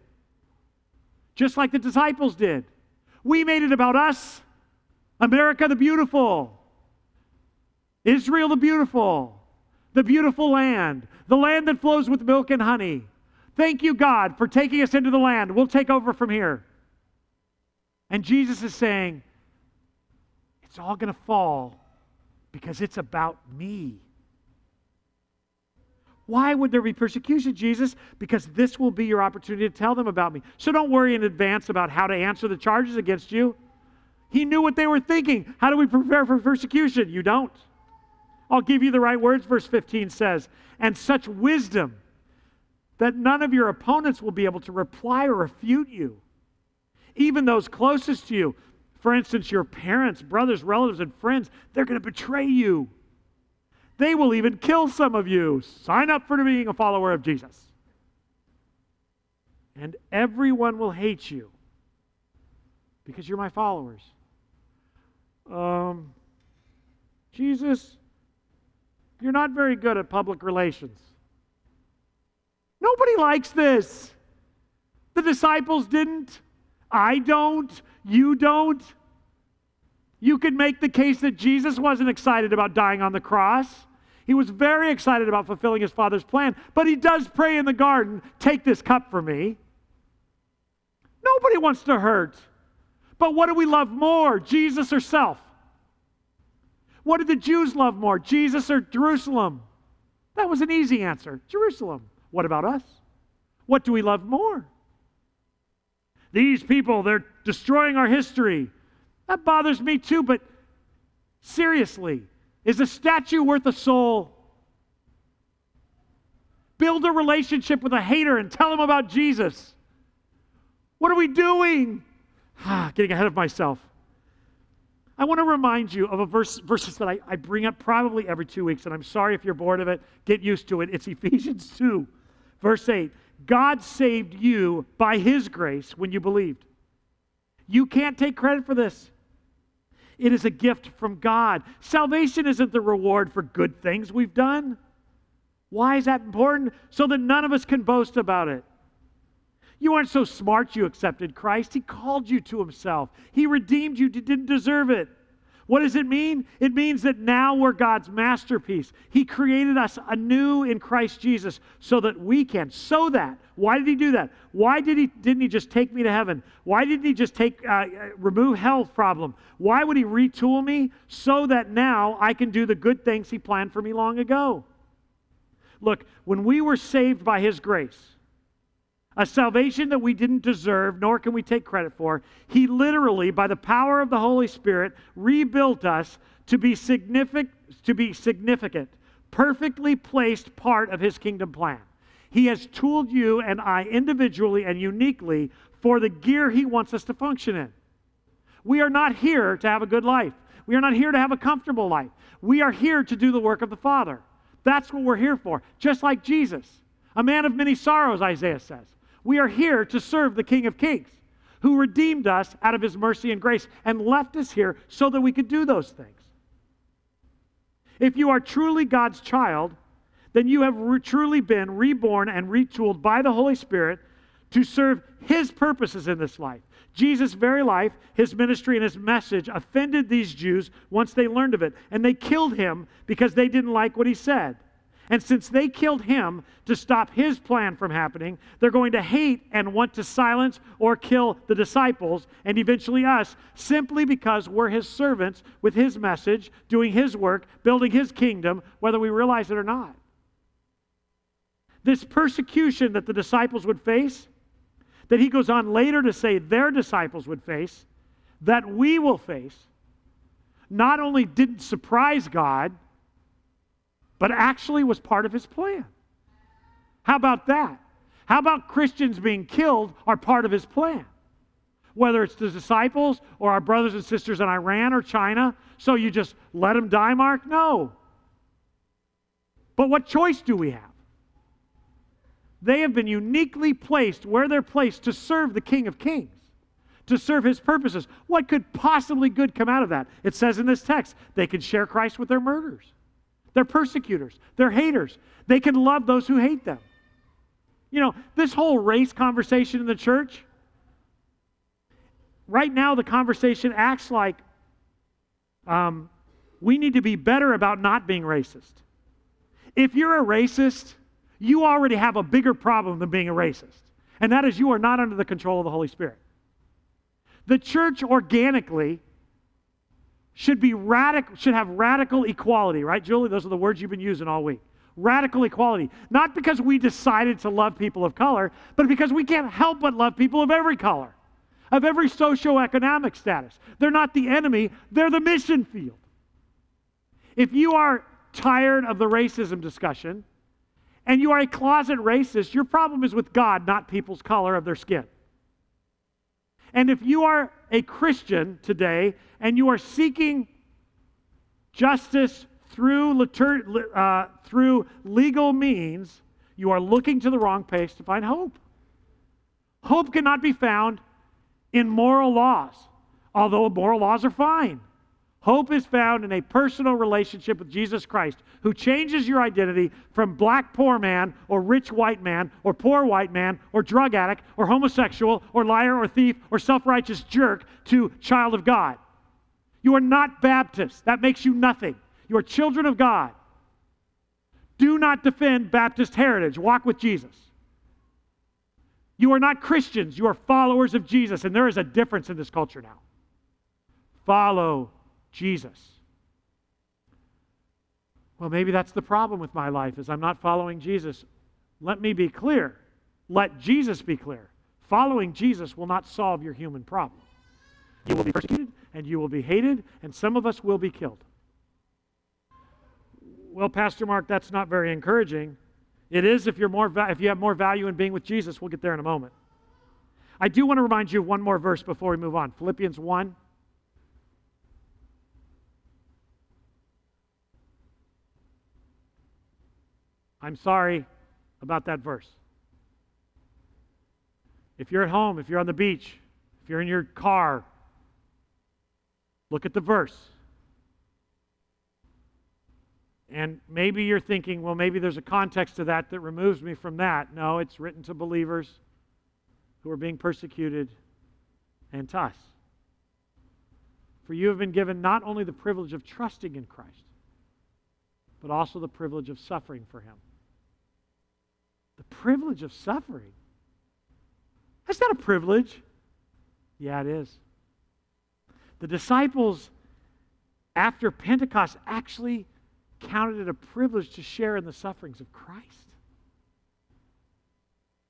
just like the disciples did. We made it about us. America the beautiful, Israel the beautiful land, the land that flows with milk and honey. Thank you, God, for taking us into the land. We'll take over from here. And Jesus is saying, it's all going to fall because it's about me. Why would there be persecution, Jesus? Because this will be your opportunity to tell them about me. So don't worry in advance about how to answer the charges against you. He knew what they were thinking. How do we prepare for persecution? You don't. I'll give you the right words, verse 15 says, and such wisdom that none of your opponents will be able to reply or refute you, even those closest to you. For instance, your parents, brothers, relatives, and friends, they're going to betray you. They will even kill some of you. Sign up for being a follower of Jesus. And everyone will hate you because you're my followers. Jesus, you're not very good at public relations. Nobody likes this. The disciples didn't. I don't. You don't. You could make the case that Jesus wasn't excited about dying on the cross. He was very excited about fulfilling his Father's plan, but he does pray in the garden, take this cup from me. Nobody wants to hurt. But what do we love more, Jesus or self? What did the Jews love more, Jesus or Jerusalem? That was an easy answer, Jerusalem. What about us? What do we love more? These people, they're destroying our history. That bothers me too, but seriously, is a statue worth a soul? Build a relationship with a hater and tell him about Jesus. What are we doing? Getting ahead of myself. I want to remind you of a verses that I bring up probably every 2 weeks, and I'm sorry if you're bored of it. Get used to it. It's Ephesians 2, verse 8. God saved you by his grace when you believed. You can't take credit for this. It is a gift from God. Salvation isn't the reward for good things we've done. Why is that important? So that none of us can boast about it. You aren't so smart you accepted Christ. He called you to himself. He redeemed you. You didn't deserve it. What does it mean? It means that now we're God's masterpiece. He created us anew in Christ Jesus so that we can. So that. Why did he do that? Why didn't he just take me to heaven? Why didn't he just remove health problem? Why would he retool me? So that now I can do the good things he planned for me long ago. Look, when we were saved by his grace, a salvation that we didn't deserve, nor can we take credit for, he literally, by the power of the Holy Spirit, rebuilt us to be significant, perfectly placed part of his kingdom plan. He has tooled you and I individually and uniquely for the gear he wants us to function in. We are not here to have a good life. We are not here to have a comfortable life. We are here to do the work of the Father. That's what we're here for, just like Jesus. A man of many sorrows, Isaiah says. We are here to serve the King of Kings, who redeemed us out of his mercy and grace and left us here so that we could do those things. If you are truly God's child, then you have truly been reborn and retooled by the Holy Spirit to serve his purposes in this life. Jesus' very life, his ministry, and his message offended these Jews once they learned of it, and they killed him because they didn't like what he said. And since they killed him to stop his plan from happening, they're going to hate and want to silence or kill the disciples and eventually us simply because we're his servants with his message, doing his work, building his kingdom, whether we realize it or not. This persecution that the disciples would face, that he goes on later to say their disciples would face, that we will face, not only didn't surprise God, but actually was part of his plan. How about that? How about Christians being killed are part of his plan? Whether it's the disciples or our brothers and sisters in Iran or China, so you just let them die, Mark? No. But what choice do we have? They have been uniquely placed where they're placed to serve the King of Kings, to serve his purposes. What could possibly good come out of that? It says in this text, they can share Christ with their murderers. They're persecutors. They're haters. They can love those who hate them. You know, this whole race conversation in the church, right now the conversation acts like we need to be better about not being racist. If you're a racist, you already have a bigger problem than being a racist, and that is you are not under the control of the Holy Spirit. The church organically should have radical equality, right, Julie? Those are the words you've been using all week. Radical equality. Not because we decided to love people of color, but because we can't help but love people of every color, of every socioeconomic status. They're not the enemy, they're the mission field. If you are tired of the racism discussion, and you are a closet racist, your problem is with God, not people's color of their skin. And if you are a Christian today and you are seeking justice through legal means, you are looking to the wrong place to find hope. Hope cannot be found in moral laws, although moral laws are fine. Hope is found in a personal relationship with Jesus Christ, who changes your identity from black poor man or rich white man or poor white man or drug addict or homosexual or liar or thief or self-righteous jerk to child of God. You are not Baptist. That makes you nothing. You are children of God. Do not defend Baptist heritage. Walk with Jesus. You are not Christians. You are followers of Jesus, and there is a difference in this culture now. Follow Jesus. Well, maybe that's the problem with my life, is I'm not following Jesus. Let me be clear. Let Jesus be clear. Following Jesus will not solve your human problem. You will be persecuted, and you will be hated, and some of us will be killed. Well, Pastor Mark, that's not very encouraging. It is if you have more value in being with Jesus. We'll get there in a moment. I do want to remind you of one more verse before we move on. Philippians 1. I'm sorry about that verse. If you're at home, if you're on the beach, If you're in your car, look at the verse. And maybe you're thinking, well, maybe there's a context to that that removes me from that. No, it's written to believers who are being persecuted and to us. For you have been given not only the privilege of trusting in Christ, but also the privilege of suffering for Him. The privilege of suffering? That's not a privilege. Yeah, it is. The disciples, after Pentecost, actually counted it a privilege to share in the sufferings of Christ.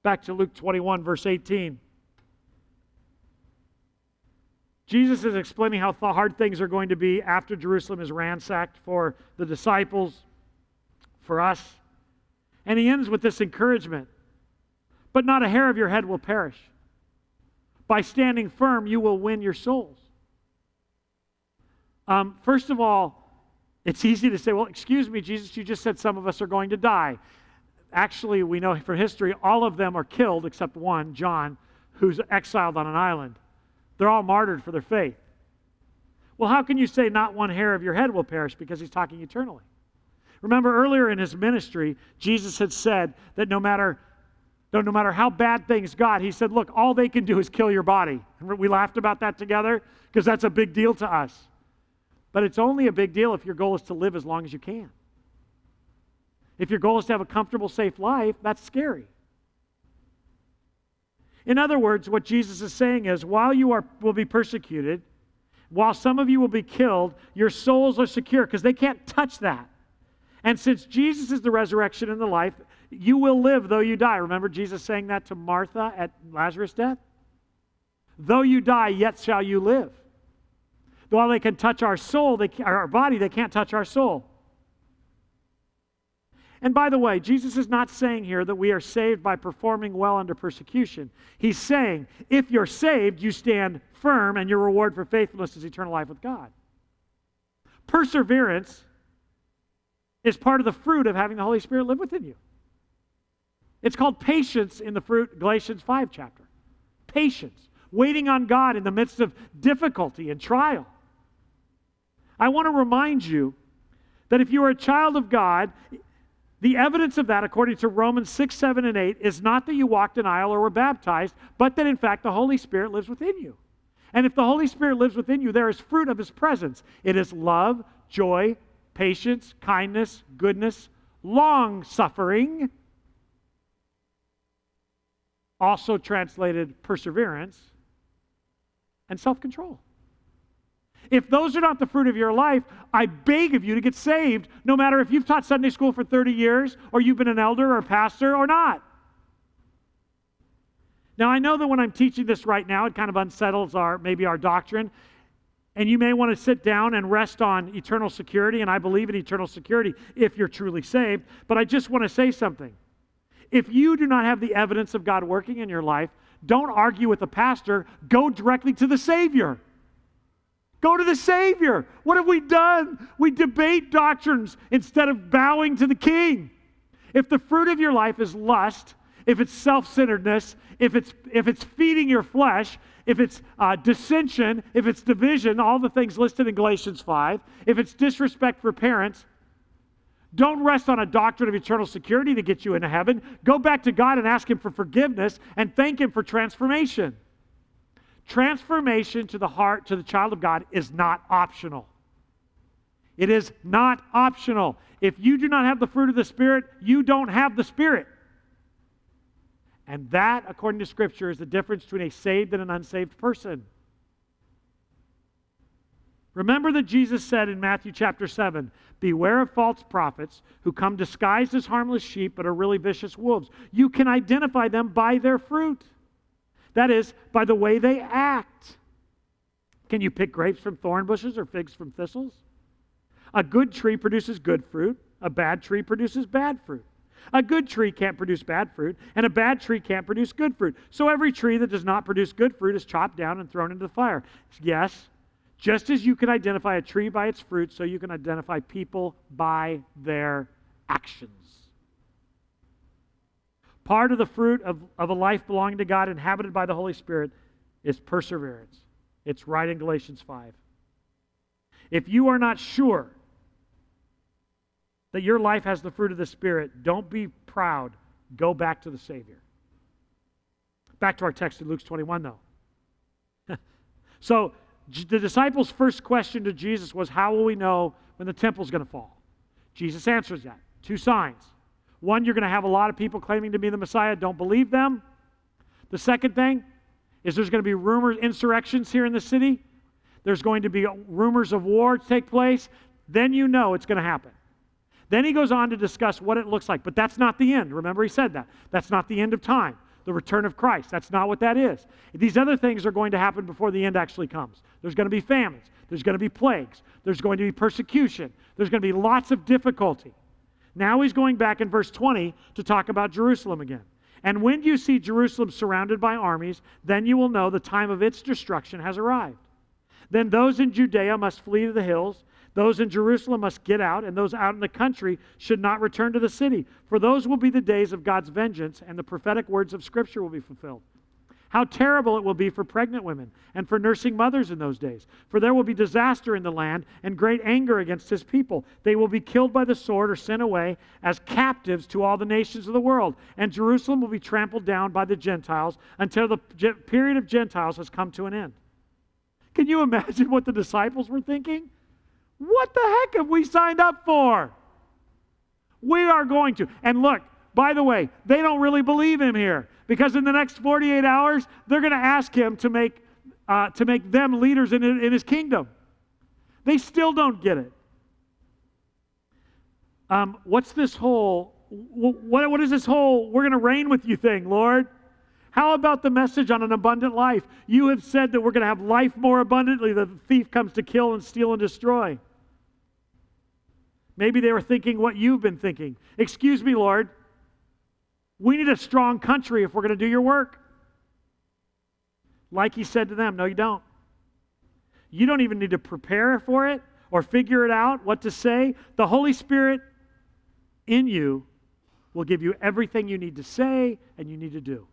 Back to Luke 21, verse 18. Jesus is explaining how hard things are going to be after Jerusalem is ransacked for the disciples, for us. And He ends with this encouragement. But not a hair of your head will perish. By standing firm, you will win your souls. First of all, it's easy to say, well, excuse me, Jesus, you just said some of us are going to die. Actually, we know from history, all of them are killed except one, John, who's exiled on an island. They're all martyred for their faith. Well, how can you say not one hair of your head will perish? Because He's talking eternally. Remember earlier in His ministry, Jesus had said that no matter how bad things got, He said, look, all they can do is kill your body. And we laughed about that together because that's a big deal to us. But it's only a big deal if your goal is to live as long as you can. If your goal is to have a comfortable, safe life, that's scary. In other words, what Jesus is saying is, while you will be persecuted, while some of you will be killed, your souls are secure because they can't touch that. And since Jesus is the resurrection and the life, you will live though you die. Remember Jesus saying that to Martha at Lazarus' death? Though you die, yet shall you live. While they can touch our soul, our body, they can't touch our soul. And by the way, Jesus is not saying here that we are saved by performing well under persecution. He's saying, if you're saved, you stand firm, and your reward for faithfulness is eternal life with God. Perseverance is part of the fruit of having the Holy Spirit live within you. It's called patience in the fruit, Galatians 5 chapter. Patience. Waiting on God in the midst of difficulty and trial. I want to remind you that if you are a child of God, the evidence of that, according to Romans 6, 7, and 8, is not that you walked an aisle or were baptized, but that in fact the Holy Spirit lives within you. And if the Holy Spirit lives within you, there is fruit of His presence. It is love, joy, patience, kindness, goodness, long-suffering, also translated perseverance, and self-control. If those are not the fruit of your life, I beg of you to get saved, no matter if you've taught Sunday school for 30 years, or you've been an elder or a pastor or not. Now, I know that when I'm teaching this right now, it kind of unsettles our doctrine, and you may want to sit down and rest on eternal security, and I believe in eternal security if you're truly saved, but I just want to say something. If you do not have the evidence of God working in your life, don't argue with the pastor. Go directly to the Savior. Go to the Savior. What have we done? We debate doctrines instead of bowing to the King. If the fruit of your life is lust, if it's self-centeredness, if it's feeding your flesh, if it's dissension, if it's division, all the things listed in Galatians 5, if it's disrespect for parents, don't rest on a doctrine of eternal security to get you into heaven. Go back to God and ask Him for forgiveness and thank Him for transformation. Transformation to the heart, to the child of God, is not optional. It is not optional. If you do not have the fruit of the Spirit, you don't have the Spirit. And that, according to Scripture, is the difference between a saved and an unsaved person. Remember that Jesus said in Matthew chapter 7, beware of false prophets who come disguised as harmless sheep but are really vicious wolves. You can identify them by their fruit. That is, by the way they act. Can you pick grapes from thorn bushes or figs from thistles? A good tree produces good fruit. A bad tree produces bad fruit. A good tree can't produce bad fruit, and a bad tree can't produce good fruit. So every tree that does not produce good fruit is chopped down and thrown into the fire. Yes, just as you can identify a tree by its fruit, so you can identify people by their actions. Part of the fruit of a life belonging to God, inhabited by the Holy Spirit, is perseverance. It's right in Galatians 5. If you are not sure that your life has the fruit of the Spirit, don't be proud. Go back to the Savior. Back to our text in Luke 21, though. So the disciples' first question to Jesus was, how will we know when the temple's going to fall? Jesus answers that. 2 signs. 1, you're going to have a lot of people claiming to be the Messiah. Don't believe them. The second thing is there's going to be rumors, insurrections here in the city. There's going to be rumors of war take place. Then you know it's going to happen. Then he goes on to discuss what it looks like. But that's not the end. Remember he said that. That's not the end of time. The return of Christ. That's not what that is. These other things are going to happen before the end actually comes. There's going to be famines. There's going to be plagues. There's going to be persecution. There's going to be lots of difficulty. Now he's going back in verse 20 to talk about Jerusalem again. And when you see Jerusalem surrounded by armies, then you will know the time of its destruction has arrived. Then those in Judea must flee to the hills. Those in Jerusalem must get out, and those out in the country should not return to the city. For those will be the days of God's vengeance, and the prophetic words of Scripture will be fulfilled. How terrible it will be for pregnant women and for nursing mothers in those days. For there will be disaster in the land and great anger against His people. They will be killed by the sword or sent away as captives to all the nations of the world. And Jerusalem will be trampled down by the Gentiles until the period of Gentiles has come to an end. Can you imagine what the disciples were thinking? What the heck have we signed up for? We are going to. And look, by the way, they don't really believe him here, because in the next 48 hours, they're going to ask him to make them leaders in his kingdom. They still don't get it. What is this whole we're going to reign with you thing, Lord? How about the message on an abundant life? You have said that we're going to have life more abundantly. The thief comes to kill and steal and destroy. Maybe they were thinking what you've been thinking. Excuse me, Lord. We need a strong country if we're going to do your work. Like he said to them, no, you don't. You don't even need to prepare for it or figure it out, what to say. The Holy Spirit in you will give you everything you need to say and you need to do.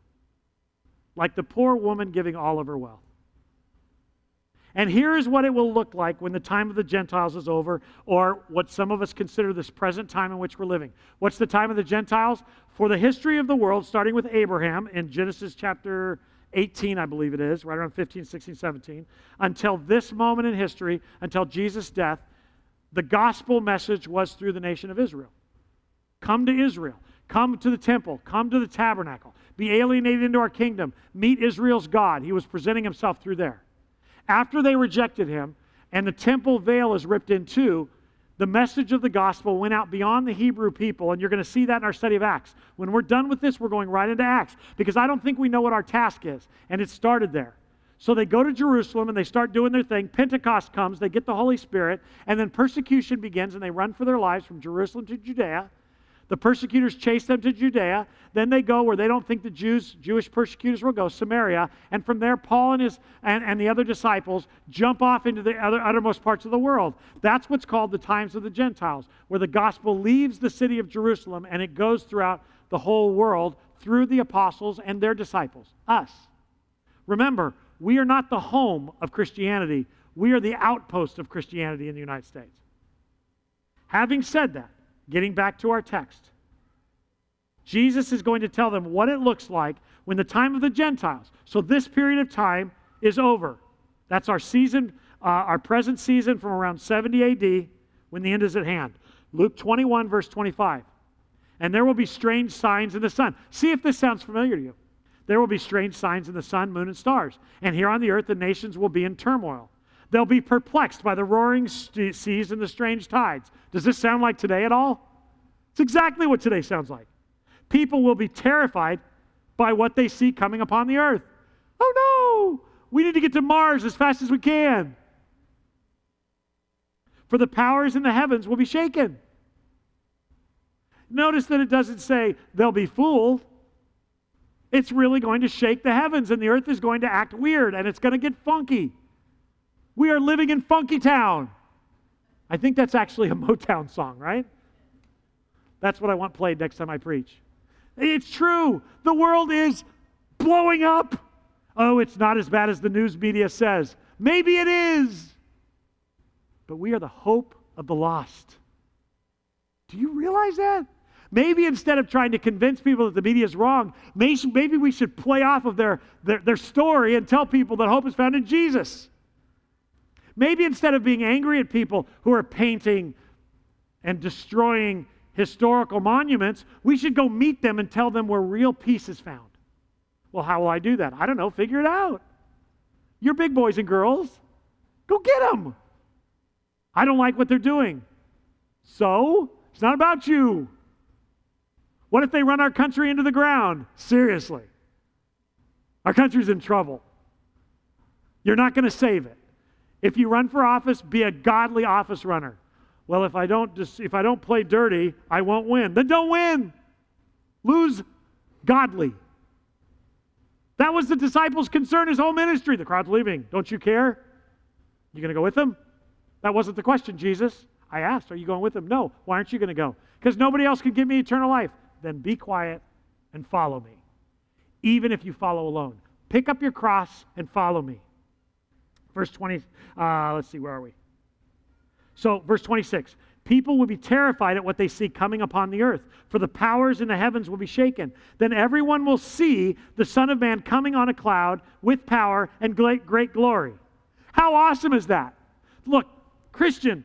Like the poor woman giving all of her wealth. And here is what it will look like when the time of the Gentiles is over, or what some of us consider this present time in which we're living. What's the time of the Gentiles? For the history of the world, starting with Abraham in Genesis chapter 18, I believe it is, right around 15, 16, 17, until this moment in history, until Jesus' death, the gospel message was through the nation of Israel. Come to Israel. Come to the temple. Come to the tabernacle. Be alienated into our kingdom. Meet Israel's God. He was presenting himself through there. After they rejected him and the temple veil is ripped in two, the message of the gospel went out beyond the Hebrew people, and you're going to see that in our study of Acts. When we're done with this, we're going right into Acts, because I don't think we know what our task is, and it started there. So they go to Jerusalem and they start doing their thing. Pentecost comes, they get the Holy Spirit, and then persecution begins, and they run for their lives from Jerusalem to Judea. The persecutors chase them to Judea. Then they go where they don't think the Jewish persecutors will go, Samaria. And from there, Paul and the other disciples jump off into the uttermost parts of the world. That's what's called the times of the Gentiles, where the gospel leaves the city of Jerusalem and it goes throughout the whole world through the apostles and their disciples, us. Remember, we are not the home of Christianity. We are the outpost of Christianity in the United States. Having said that, getting back to our text, Jesus is going to tell them what it looks like when the time of the Gentiles, so this period of time, is over. That's our season, our present season from around 70 AD, when the end is at hand. Luke 21, verse 25. And there will be strange signs in the sun. See if this sounds familiar to you. There will be strange signs in the sun, moon, and stars. And here on the earth, the nations will be in turmoil. They'll be perplexed by the roaring seas and the strange tides. Does this sound like today at all? It's exactly what today sounds like. People will be terrified by what they see coming upon the earth. Oh no! We need to get to Mars as fast as we can. For the powers in the heavens will be shaken. Notice that it doesn't say they'll be fooled. It's really going to shake the heavens, and the earth is going to act weird, and it's going to get funky. We are living in Funky Town. I think that's actually a Motown song, right? That's what I want played next time I preach. It's true. The world is blowing up. oh, it's not as bad as the news media says. Maybe it is. But we are the hope of the lost. Do you realize that? Maybe instead of trying to convince people that the media is wrong, maybe we should play off of their story and tell people that hope is found in Jesus. Maybe instead of being angry at people who are painting and destroying historical monuments, we should go meet them and tell them where real peace is found. Well, how will I do that? I don't know. Figure it out. You're big boys and girls. Go get them. I don't like what they're doing. So, it's not about you. What if they run our country into the ground? Seriously. Our country's in trouble. You're not going to save it. If you run for office, be a godly office runner. Well, if I don't play dirty, I won't win. Then don't win. Lose godly. That was the disciples' concern his whole ministry. The crowd's leaving. Don't you care? You going to go with them? That wasn't the question, Jesus. I asked, are you going with them? No. Why aren't you going to go? Because nobody else can give me eternal life. Then be quiet and follow me. Even if you follow alone. Pick up your cross and follow me. Verse 20, let's see, where are we? So, verse 26, people will be terrified at what they see coming upon the earth, for the powers in the heavens will be shaken. Then everyone will see the Son of Man coming on a cloud with power and great glory. How awesome is that? Look, Christian,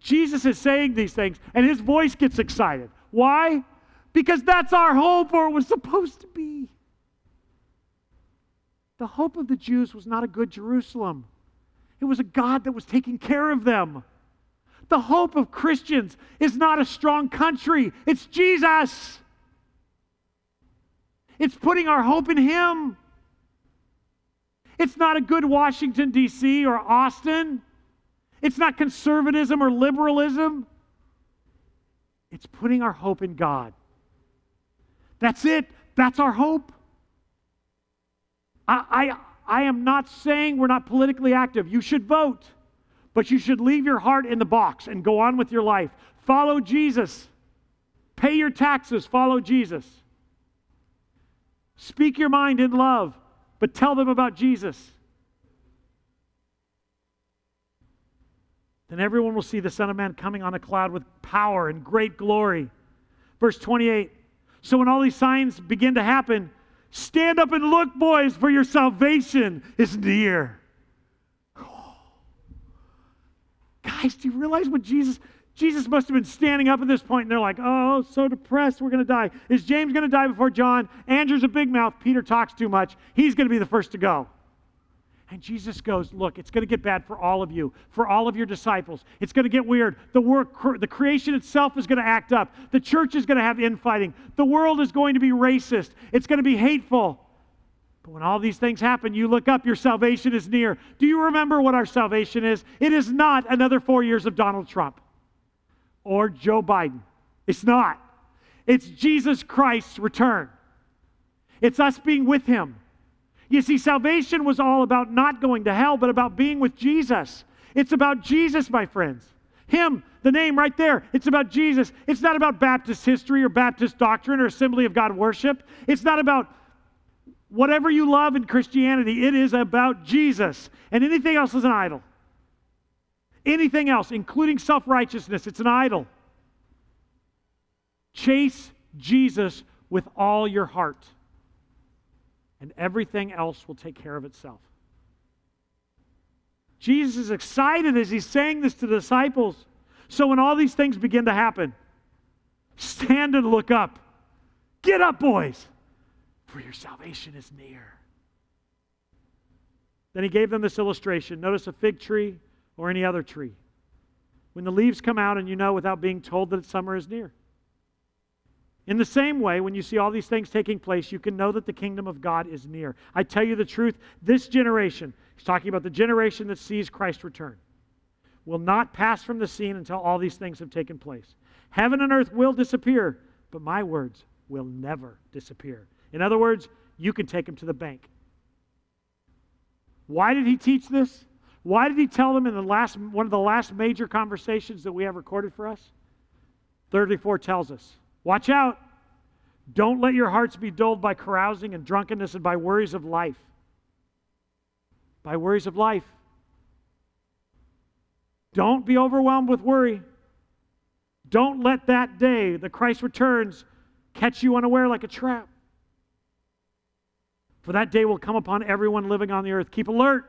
Jesus is saying these things, and his voice gets excited. Why? Because that's our hope, or it was supposed to be. The hope of the Jews was not a good Jerusalem. It was a God that was taking care of them. The hope of Christians is not a strong country. It's Jesus. It's putting our hope in Him. It's not a good Washington, D.C. or Austin. It's not conservatism or liberalism. It's putting our hope in God. That's it. That's our hope. I am not saying we're not politically active. You should vote. But you should leave your heart in the box and go on with your life. Follow Jesus. Pay your taxes. Follow Jesus. Speak your mind in love, but tell them about Jesus. Then everyone will see the Son of Man coming on a cloud with power and great glory. Verse 28, so when all these signs begin to happen, stand up and look, boys, for your salvation is near. Guys, do you realize what Jesus must have been standing up at this point, and they're like, oh, so depressed, we're going to die. Is James going to die before John? Andrew's a big mouth. Peter talks too much. He's going to be the first to go. And Jesus goes, look, it's going to get bad for all of you, for all of your disciples. It's going to get weird. The creation itself is going to act up. The church is going to have infighting. The world is going to be racist. It's going to be hateful. But when all these things happen, you look up, your salvation is near. Do you remember what our salvation is? It is not another 4 years of Donald Trump or Joe Biden. It's not. It's Jesus Christ's return. It's us being with Him. You see, salvation was all about not going to hell, but about being with Jesus. It's about Jesus, my friends. Him, the name right there. It's about Jesus. It's not about Baptist history or Baptist doctrine or Assembly of God worship. It's not about whatever you love in Christianity, it is about Jesus. And anything else is an idol. Anything else, including self-righteousness, it's an idol. Chase Jesus with all your heart. And everything else will take care of itself. Jesus is excited as He's saying this to the disciples. So when all these things begin to happen, stand and look up. Get up, boys. For your salvation is near. Then He gave them this illustration. Notice a fig tree or any other tree. When the leaves come out and you know without being told that summer is near. In the same way, when you see all these things taking place, you can know that the kingdom of God is near. I tell you the truth, this generation, He's talking about the generation that sees Christ return, will not pass from the scene until all these things have taken place. Heaven and earth will disappear, but my words will never disappear. In other words, you can take Him to the bank. Why did He teach this? Why did He tell them in one of the last major conversations that we have recorded for us? 34 tells us, watch out. Don't let your hearts be dulled by carousing and drunkenness and by worries of life. by worries of life. Don't be overwhelmed with worry. Don't let that day, the Christ returns, catch you unaware like a trap. For that day will come upon everyone living on the earth. Keep alert.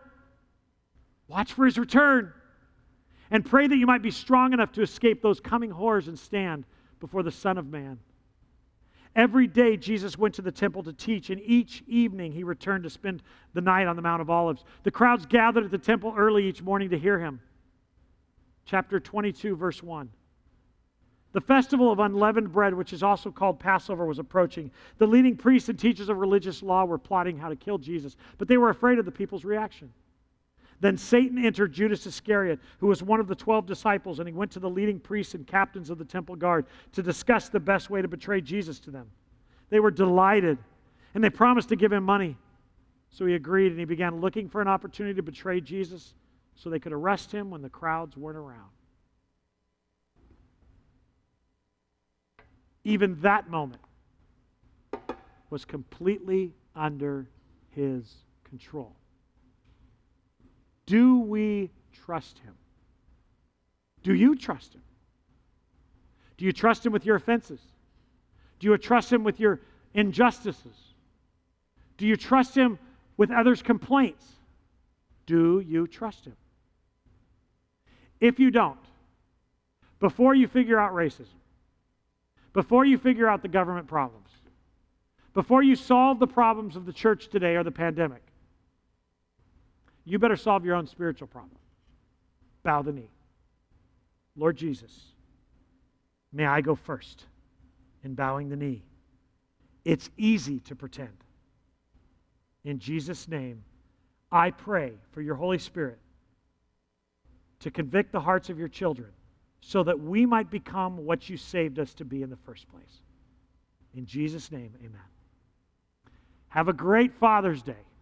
Watch for his return. And pray that you might be strong enough to escape those coming horrors and stand before the Son of Man. Every day Jesus went to the temple to teach, and each evening he returned to spend the night on the Mount of Olives. The crowds gathered at the temple early each morning to hear him. Chapter 22, verse 1. The festival of unleavened bread, which is also called Passover, was approaching. The leading priests and teachers of religious law were plotting how to kill Jesus, but they were afraid of the people's reaction. Then Satan entered Judas Iscariot, who was one of the 12 disciples, and he went to the leading priests and captains of the temple guard to discuss the best way to betray Jesus to them. They were delighted, and they promised to give him money. So he agreed, and he began looking for an opportunity to betray Jesus so they could arrest him when the crowds weren't around. Even that moment was completely under his control. Do we trust him? Do you trust him? Do you trust him with your offenses? Do you trust him with your injustices? Do you trust him with others' complaints? Do you trust him? If you don't, before you figure out racism, before you figure out the government problems, before you solve the problems of the church today or the pandemic, you better solve your own spiritual problem. Bow the knee. Lord Jesus, may I go first in bowing the knee. It's easy to pretend. In Jesus' name, I pray for your Holy Spirit to convict the hearts of your children so that we might become what you saved us to be in the first place. In Jesus' name, amen. Have a great Father's Day.